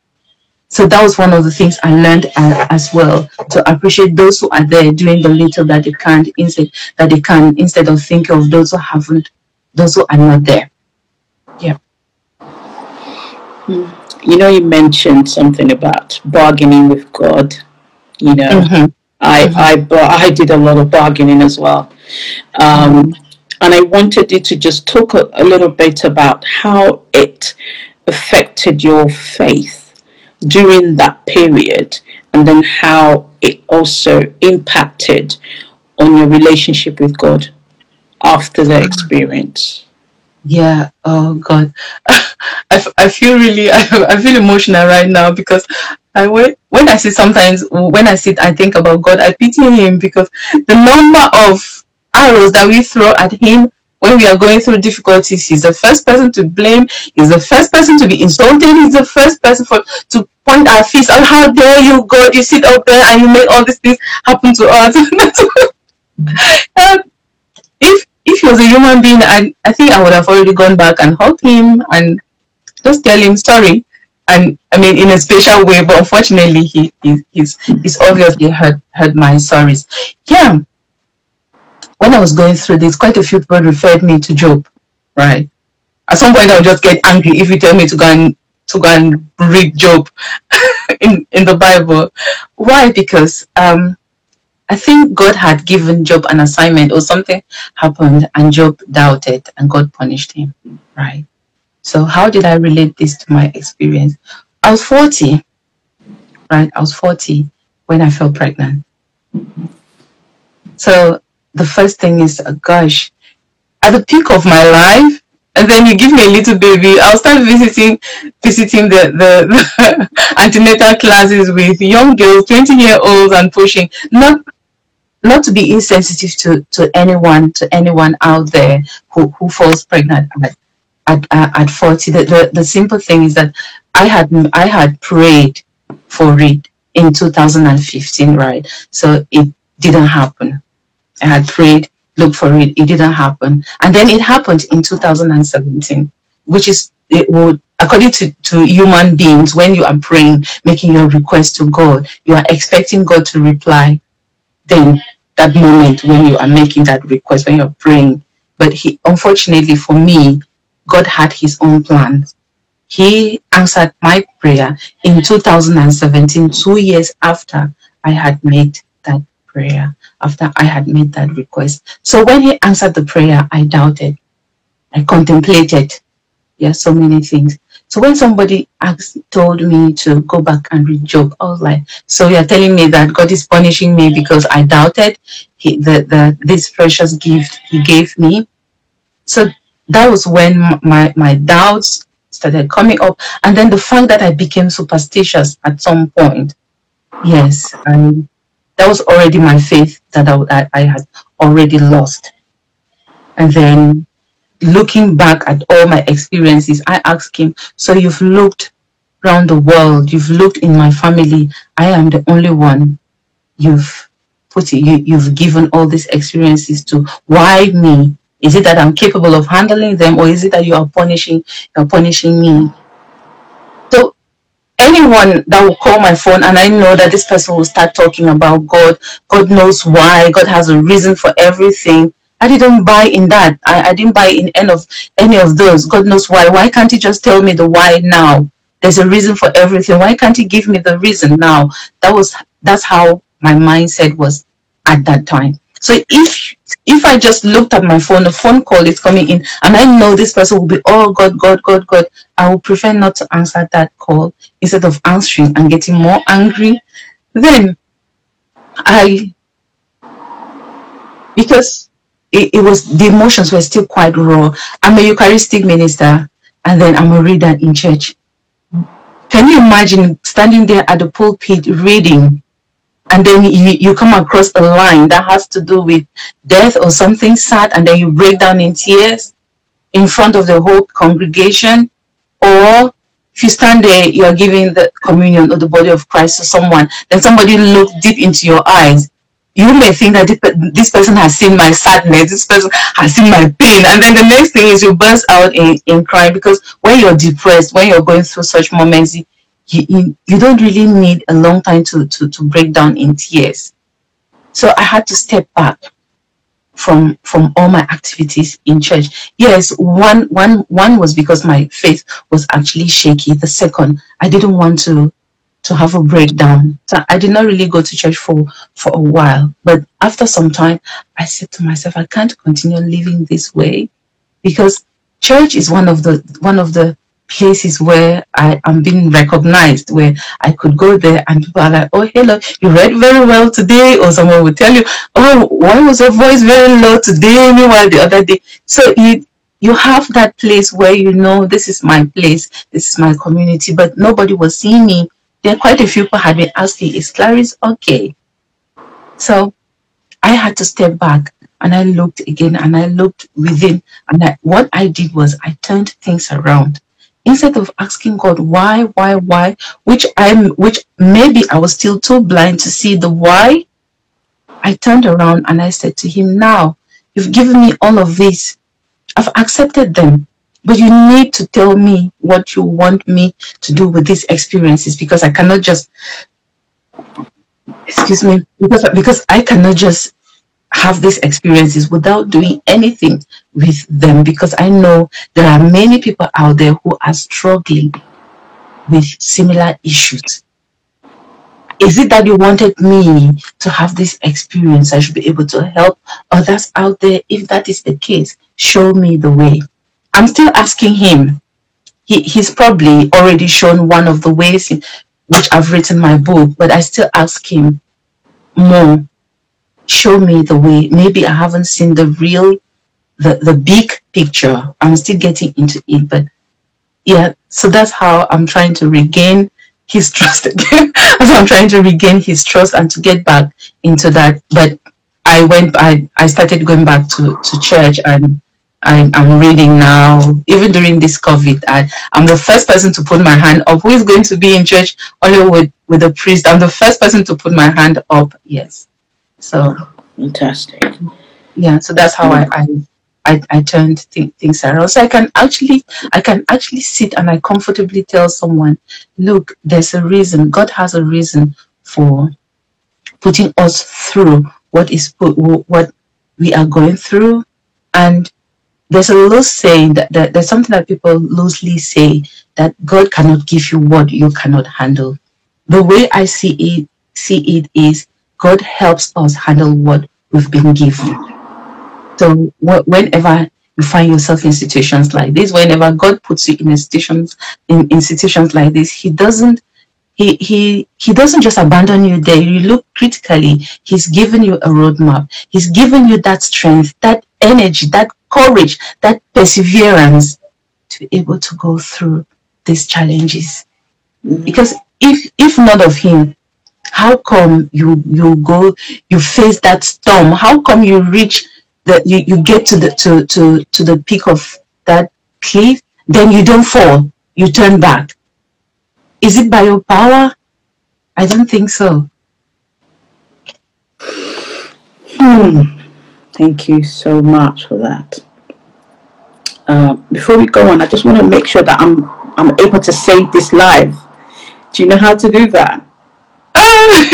So that was one of the things I learned uh, as well, to appreciate those who are there doing the little that they can, instead that they can, instead of thinking of those who haven't, those who are not there. Yeah. You know, you mentioned something about bargaining with God. You know, mm-hmm. I, mm-hmm. I I did a lot of bargaining as well, um, and I wanted you to just talk a, a little bit about how it affected your faith during that period, and then how it also impacted on your relationship with God after the experience. Yeah. Oh God. I, I feel really, I, I feel emotional right now, because I wait, when I sit sometimes, when I sit and think about God, I pity him, because the number of arrows that we throw at him when we are going through difficulties, he's the first person to blame, he's the first person to be insulted, he's the first person for, to point our fists on, how dare you, God, you sit up there and you make all these things happen to us. And if if he was a human being, I, I think I would have already gone back and hugged him and just tell him sorry. And I mean, in a special way, but unfortunately, he he he's, he's obviously heard heard my stories. Yeah. When I was going through this, quite a few people referred me to Job, right? At some point, I'll just get angry if you tell me to go and to go and read Job in in the Bible. Why? Because um, I think God had given Job an assignment, or something happened, and Job doubted, and God punished him, right? So how did I relate this to my experience? I was forty, right? I was forty when I fell pregnant. So the first thing is, uh, gosh, at the peak of my life, and then you give me a little baby, I'll start visiting visiting the, the, the antenatal classes with young girls, twenty-year-olds and pushing. Not, not to be insensitive to, to anyone to anyone out there who, who falls pregnant at, at, at forty. The, the, the simple thing is that I had, I had prayed for it in two thousand fifteen, right? So it didn't happen. I had prayed, looked for it, it didn't happen. And then it happened in two thousand seventeen, which is, it would, according to, to human beings, when you are praying, making your request to God, you are expecting God to reply then, that moment when you are making that request, when you're praying. But he, unfortunately for me, God had his own plans. He answered my prayer in two thousand seventeen, two years after I had made that prayer, after I had made that request. So when he answered the prayer, I doubted, I contemplated, yeah, so many things. So when somebody asked, told me to go back and read Job, I was like, so you're telling me that God is punishing me because I doubted he, the, the, this precious gift he gave me? So that was when my, my doubts started coming up. And then the fact that I became superstitious at some point, yes, and that was already my faith that I, I had already lost. And then looking back at all my experiences, I asked him, so you've looked around the world, you've looked in my family, I am the only one you've put it, you, you've given all these experiences to. Why me? Is it that I'm capable of handling them, or is it that you are punishing, you're punishing me? So anyone that will call my phone, and I know that this person will start talking about God, God knows why, God has a reason for everything. I didn't buy in that. I, I didn't buy in any of any of those. God knows why. Why can't he just tell me the why now? There's a reason for everything. Why can't he give me the reason now? That was that's how my mindset was at that time. So if if I just looked at my phone, a phone call is coming in, and I know this person will be, oh, God, God, God, God, I would prefer not to answer that call instead of answering and getting more angry. Then I, because it, it was, the emotions were still quite raw. I'm a Eucharistic minister, and then I'm a reader in church. Can you imagine standing there at the pulpit reading? And then you, you come across a line that has to do with death or something sad, and then you break down in tears in front of the whole congregation. Or if you stand there, you are giving the communion or the body of Christ to someone, then somebody looks deep into your eyes. You may think that this person has seen my sadness, this person has seen my pain, and then the next thing is you burst out in, in crying, because when you're depressed, when you're going through such moments, You, you, you don't really need a long time to, to, to break down in tears. So I had to step back from from all my activities in church. Yes, one, one, one was because my faith was actually shaky. The second, I didn't want to, to have a breakdown. So I did not really go to church for, for a while. But after some time, I said to myself, I can't continue living this way, because church is one of the one of the places where I am being recognized, where I could go there and people are like, oh, hello, you read very well today, or someone would tell you, oh, why was your voice very low today, meanwhile the other day. So you you have that place where you know this is my place, this is my community, but nobody was seeing me. Then quite a few people had been asking, is Clarice okay? So I had to step back and I looked again and I looked within, and I, what I did was I turned things around. Instead of asking God why, why, why, which I'm, which maybe I was still too blind to see the why, I turned around and I said to him, now, you've given me all of this. I've accepted them, but you need to tell me what you want me to do with these experiences, because I cannot just, excuse me, because, because I cannot just have these experiences without doing anything with them, because I know there are many people out there who are struggling with similar issues. Is it that you wanted me to have this experience? I should be able to help others out there. If that is the case, show me the way. I'm still asking him. He, he's probably already shown one of the ways in which I've written my book, but I still ask him more. Show me the way. Maybe I haven't seen the real, the, the big picture. I'm still getting into it, but yeah. So that's how I'm trying to regain his trust again. As I'm trying to regain his trust and to get back into that. But I went, I, I started going back to, to church, and I, I'm reading now. Even during this COVID, I, I'm the first person to put my hand up. Who is going to be in church only with, with a priest? I'm the first person to put my hand up, yes. So fantastic. Yeah, so that's how I, I I, I turned th things around. So I can actually, I can actually sit and I comfortably tell someone, look, there's a reason. God has a reason for putting us through what is put, what we are going through. And there's a loose saying that, that there's something that people loosely say, that God cannot give you what you cannot handle. The way I see it, see it is God helps us handle what we've been given. So whenever you find yourself in situations like this, whenever God puts you in institutions, in institutions like this, He doesn't, he he he doesn't just abandon you there. You look critically. He's given you a roadmap. He's given you that strength, that energy, that courage, that perseverance to be able to go through these challenges. Because if if not of Him, how come you you go you face that storm? How come you reach? That you, you get to the to, to, to the peak of that cliff, then you don't fall, you turn back. Is it by your power? I don't think so. Hmm. Thank you so much for that. Uh, before we go on, I just want to make sure that I'm I'm able to save this live. Do you know how to do that? Oh.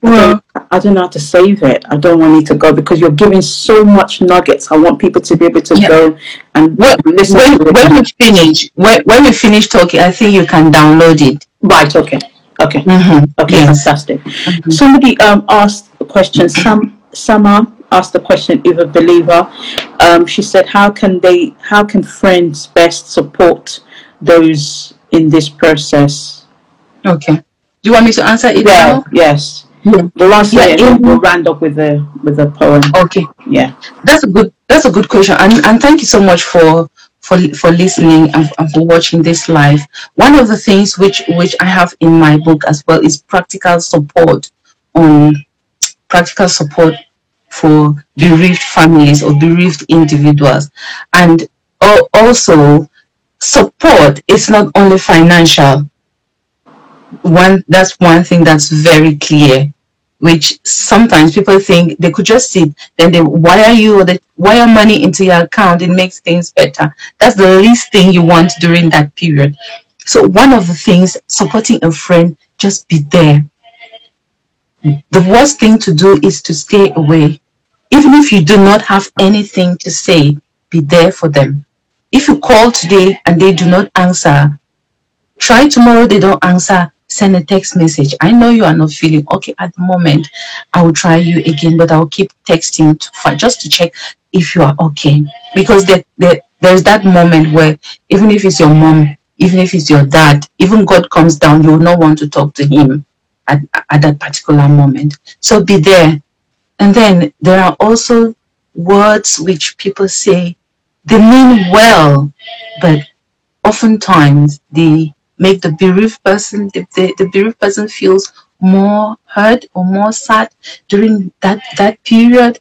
Well, I don't know how to save it. I don't want it to go, because you're giving so much nuggets. I want people to be able to yeah. go and well, listen when, to it. When we finish, when, when we finish talking, I think you can download it. Right, okay. Okay. Mm-hmm. Okay, yes. Fantastic. Mm-hmm. Somebody um, asked a question. Sam, Sama asked the question, if a believer. Um, she said, how can they, how can friends best support those in this process? Okay. Do you want me to answer it yeah, now? Yes. Yeah. The last yeah, in, we'll round up with the with the poem. Okay. Yeah. That's a good that's a good question. And and thank you so much for for for listening and, and for watching this live. One of the things which which I have in my book as well is practical support on um, practical support for bereaved families or bereaved individuals. And uh, also support is not only financial. One that's one thing that's very clear, which sometimes people think they could just sit, then they wire you or they wire money into your account, it makes things better. That's the least thing you want during that period. So one of the things, supporting a friend, just be there. The worst thing to do is to stay away. Even if you do not have anything to say, be there for them. If you call today and they do not answer, try tomorrow, they don't answer, send a text message. I know you are not feeling okay at the moment. I will try you again, but I'll keep texting to, for, just to check if you are okay. Because there, there, there's that moment where even if it's your mom, even if it's your dad, even God comes down, you will not want to talk to him at, at that particular moment. So be there. And then there are also words which people say they mean well, but oftentimes they make the bereaved person, the, the, the bereaved person feels more hurt or more sad during that, that period.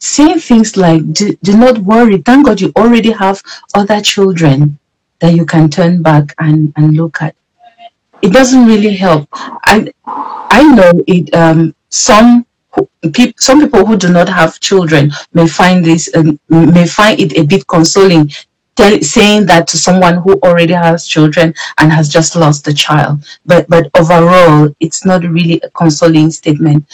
Saying things like, do, do not worry, thank God you already have other children that you can turn back and, and look at. It doesn't really help. I, I know it. Um, some people, some people who do not have children may find this, um, may find it a bit consoling, tell, saying that to someone who already has children and has just lost a child. But but overall, it's not really a consoling statement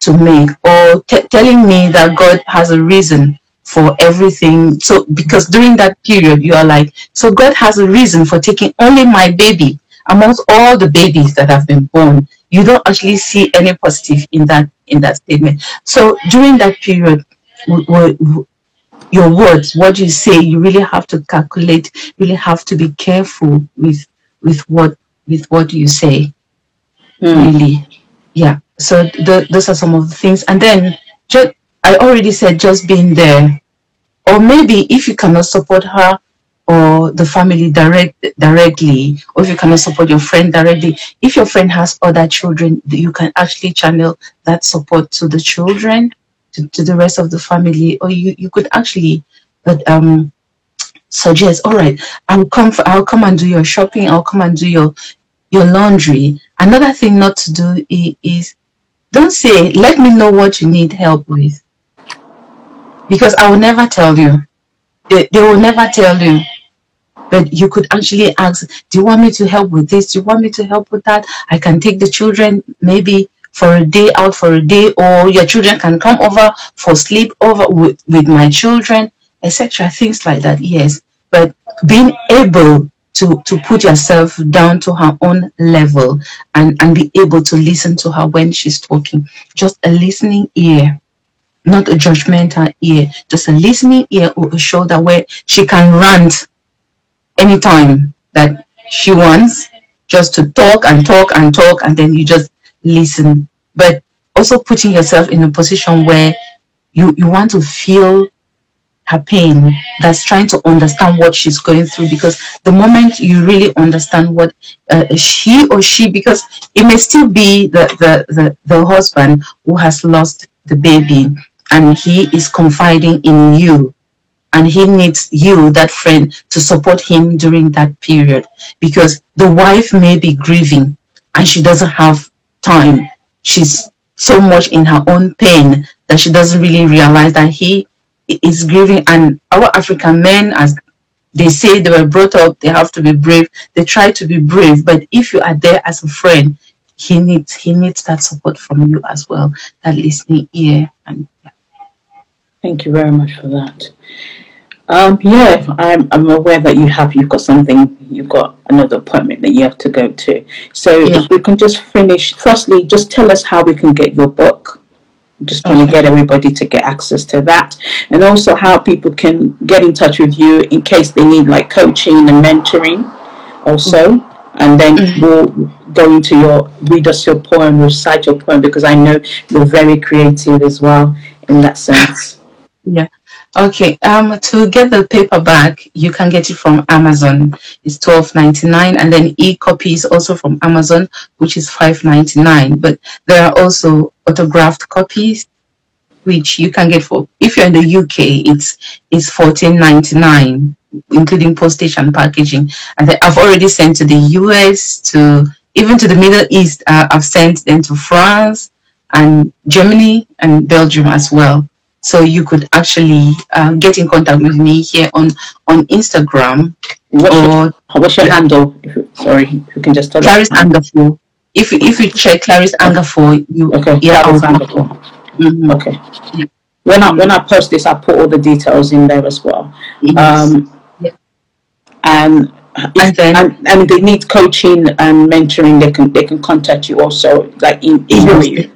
to make, or t telling me that God has a reason for everything. So because during that period, you are like, so God has a reason for taking only my baby amongst all the babies that have been born. You don't actually see any positive in that in that statement. So during that period, your words, what you say, you really have to calculate. Really have to be careful with with what with what you say. Mm. Really, yeah. So the, those are some of the things. And then just, I already said, just being there, or maybe if you cannot support her or the family direct directly, or if you cannot support your friend directly, if your friend has other children, you can actually channel that support to the children, to, to the rest of the family. Or you, you could actually but, um, suggest, all right, I'll come, for, I'll come and do your shopping, I'll come and do your, your laundry. Another thing not to do is, is don't say, let me know what you need help with, because I will never tell you. They, they will never tell you. But you could actually ask, do you want me to help with this? Do you want me to help with that? I can take the children maybe for a day out for a day, or your children can come over for sleep over with, with my children, et cetera. Things like that, yes. But being able to, to put yourself down to her own level and, and be able to listen to her when she's talking. Just a listening ear. Not a judgmental ear. Just a listening ear or a shoulder where she can rant anytime that she wants, just to talk and talk and talk, and then you just listen. But also putting yourself in a position where you, you want to feel her pain, that's trying to understand what she's going through, because the moment you really understand what uh, she or she, because it may still be the, the, the, the husband who has lost the baby and he is confiding in you, and he needs you, that friend, to support him during that period, because the wife may be grieving and she doesn't have time. She's so much in her own pain that she doesn't really realize that he is grieving. And our African men, as they say, they were brought up, they have to be brave. They try to be brave, but if you are there as a friend, he needs he needs that support from you as well, that listening ear. And yeah. Thank you very much for that. Um, yeah, I'm, I'm aware that you have, you've got something, you've got another appointment that you have to go to. So yeah. If we can just finish, firstly, just tell us how we can get your book. I'm just trying okay. to get everybody to get access to that. And also how people can get in touch with you in case they need like coaching and mentoring also. Mm-hmm. And then mm-hmm. we'll go into your, read us your poem, recite your poem, because I know you're very creative as well in that sense. Yeah. Okay, um, to get the paperback, you can get it from Amazon. It's twelve ninety-nine, and then e-copy is also from Amazon, which is five ninety-nine. But there are also autographed copies, which you can get for, if you're in the U K, it's it's fourteen ninety-nine, including postage and packaging. And then I've already sent to the U S, to even to the Middle East. Uh, I've sent them to France and Germany and Belgium as well. So you could actually uh, get in contact with me here on, on Instagram. What's or your, what's your handle? Sorry, you can just tell Clarice Angafor. If if you check Clarice Angafor, you okay. Yeah, Clarice Angafor. Mm-hmm. Okay. Yeah. When I when I post this, I put all the details in there as well. Yes. Um, yeah. And if, and, then, and and they need coaching and mentoring, They can they can contact you also, like in email you.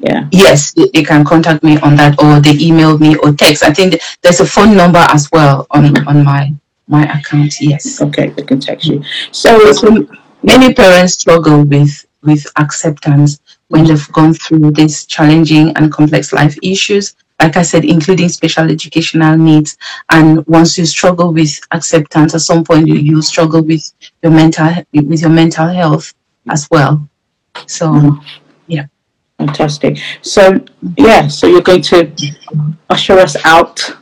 Yeah. Yes, you can contact me on that, or they email me or text. I think there's a phone number as well on on my my account. Yes. Okay, they can text you. So, so many parents struggle with with acceptance when they've gone through these challenging and complex life issues. like I said, including special educational needs. And once you struggle with acceptance, at some point you, you struggle with your mental with your mental health as well. So, mm. yeah. Fantastic. So, yeah, so you're going to usher us out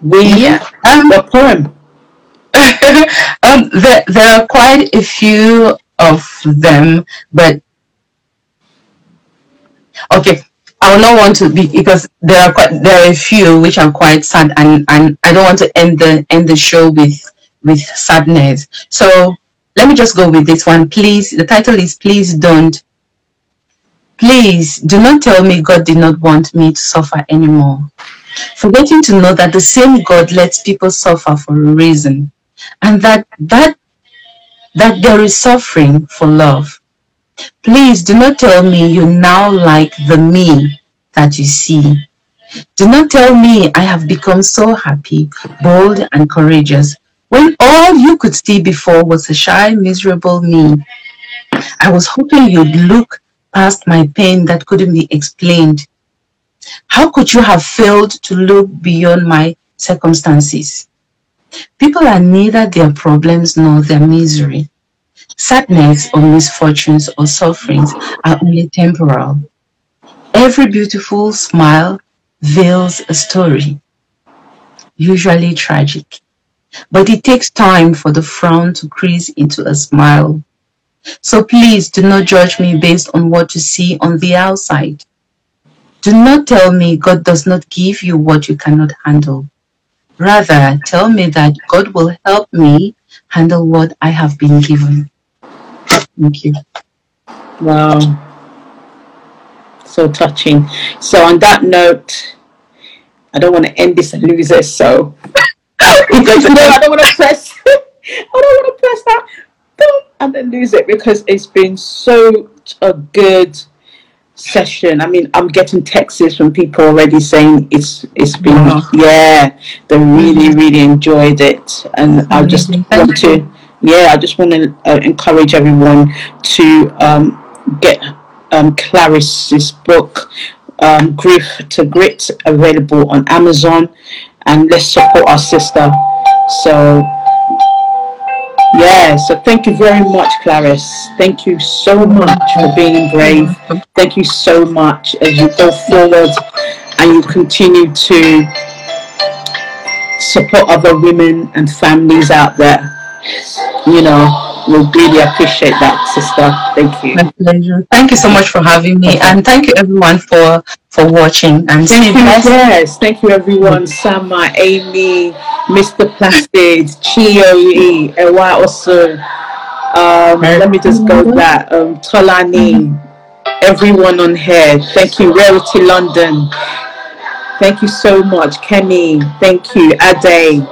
with yeah. um, the poem. um, there, there are quite a few of them, but okay, I will not want to be, because there are quite, there are a few which are quite sad, and, and I don't want to end the end the show with with sadness. So let me just go with this one. Please, the title is Please Don't. Please do not tell me God did not want me to suffer anymore. Forgetting to know that the same God lets people suffer for a reason, and that that that there is suffering for love. Please do not tell me you now like the me that you see. Do not tell me I have become so happy, bold, and courageous, when all you could see before was a shy, miserable me. I was hoping you'd look past my pain that couldn't be explained. How could you have failed to look beyond my circumstances? People are neither their problems nor their misery. Sadness or misfortunes or sufferings are only temporal. Every beautiful smile veils a story, usually tragic. But it takes time for the frown to crease into a smile. So please do not judge me based on what you see on the outside. Do not tell me God does not give you what you cannot handle. Rather, tell me that God will help me handle what I have been given. Thank you. Wow. So touching. So on that note, I don't want to end this and lose it, so because, no, I don't want to press I don't want to press that boom, and then lose it, because it's been so a good session. I mean, I'm getting texts from people already saying it's it's been wow. yeah, they really really enjoyed it, and I just want to yeah, I just want to uh, encourage everyone to um, get um, Clarice's book, um, Grief to Grit, available on Amazon, and let's support our sister. So yeah, so thank you very much, Clarice. Thank you so much for being brave. Thank you so much as you go forward and you continue to support other women and families out there. You know, we really appreciate that, sister. Thank you. My pleasure. Thank you so much for having me, and thank you everyone for for watching. And thank you, yes, thank you everyone. Sama, Amy, Mister Plastids, Chioyi, Ewa also. Um, let me just go with that. Um, Tolani, everyone on here. Thank you, Rarity London. Thank you so much, Kemi. Thank you, Ade.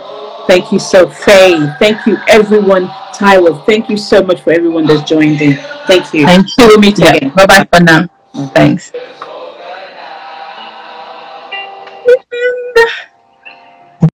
Thank you, so Faye. Thank you, everyone. Taiwo, thank you so much for everyone that's joined in. Thank you. Thank you. We'll meet yeah. again. Bye bye for now. Thanks.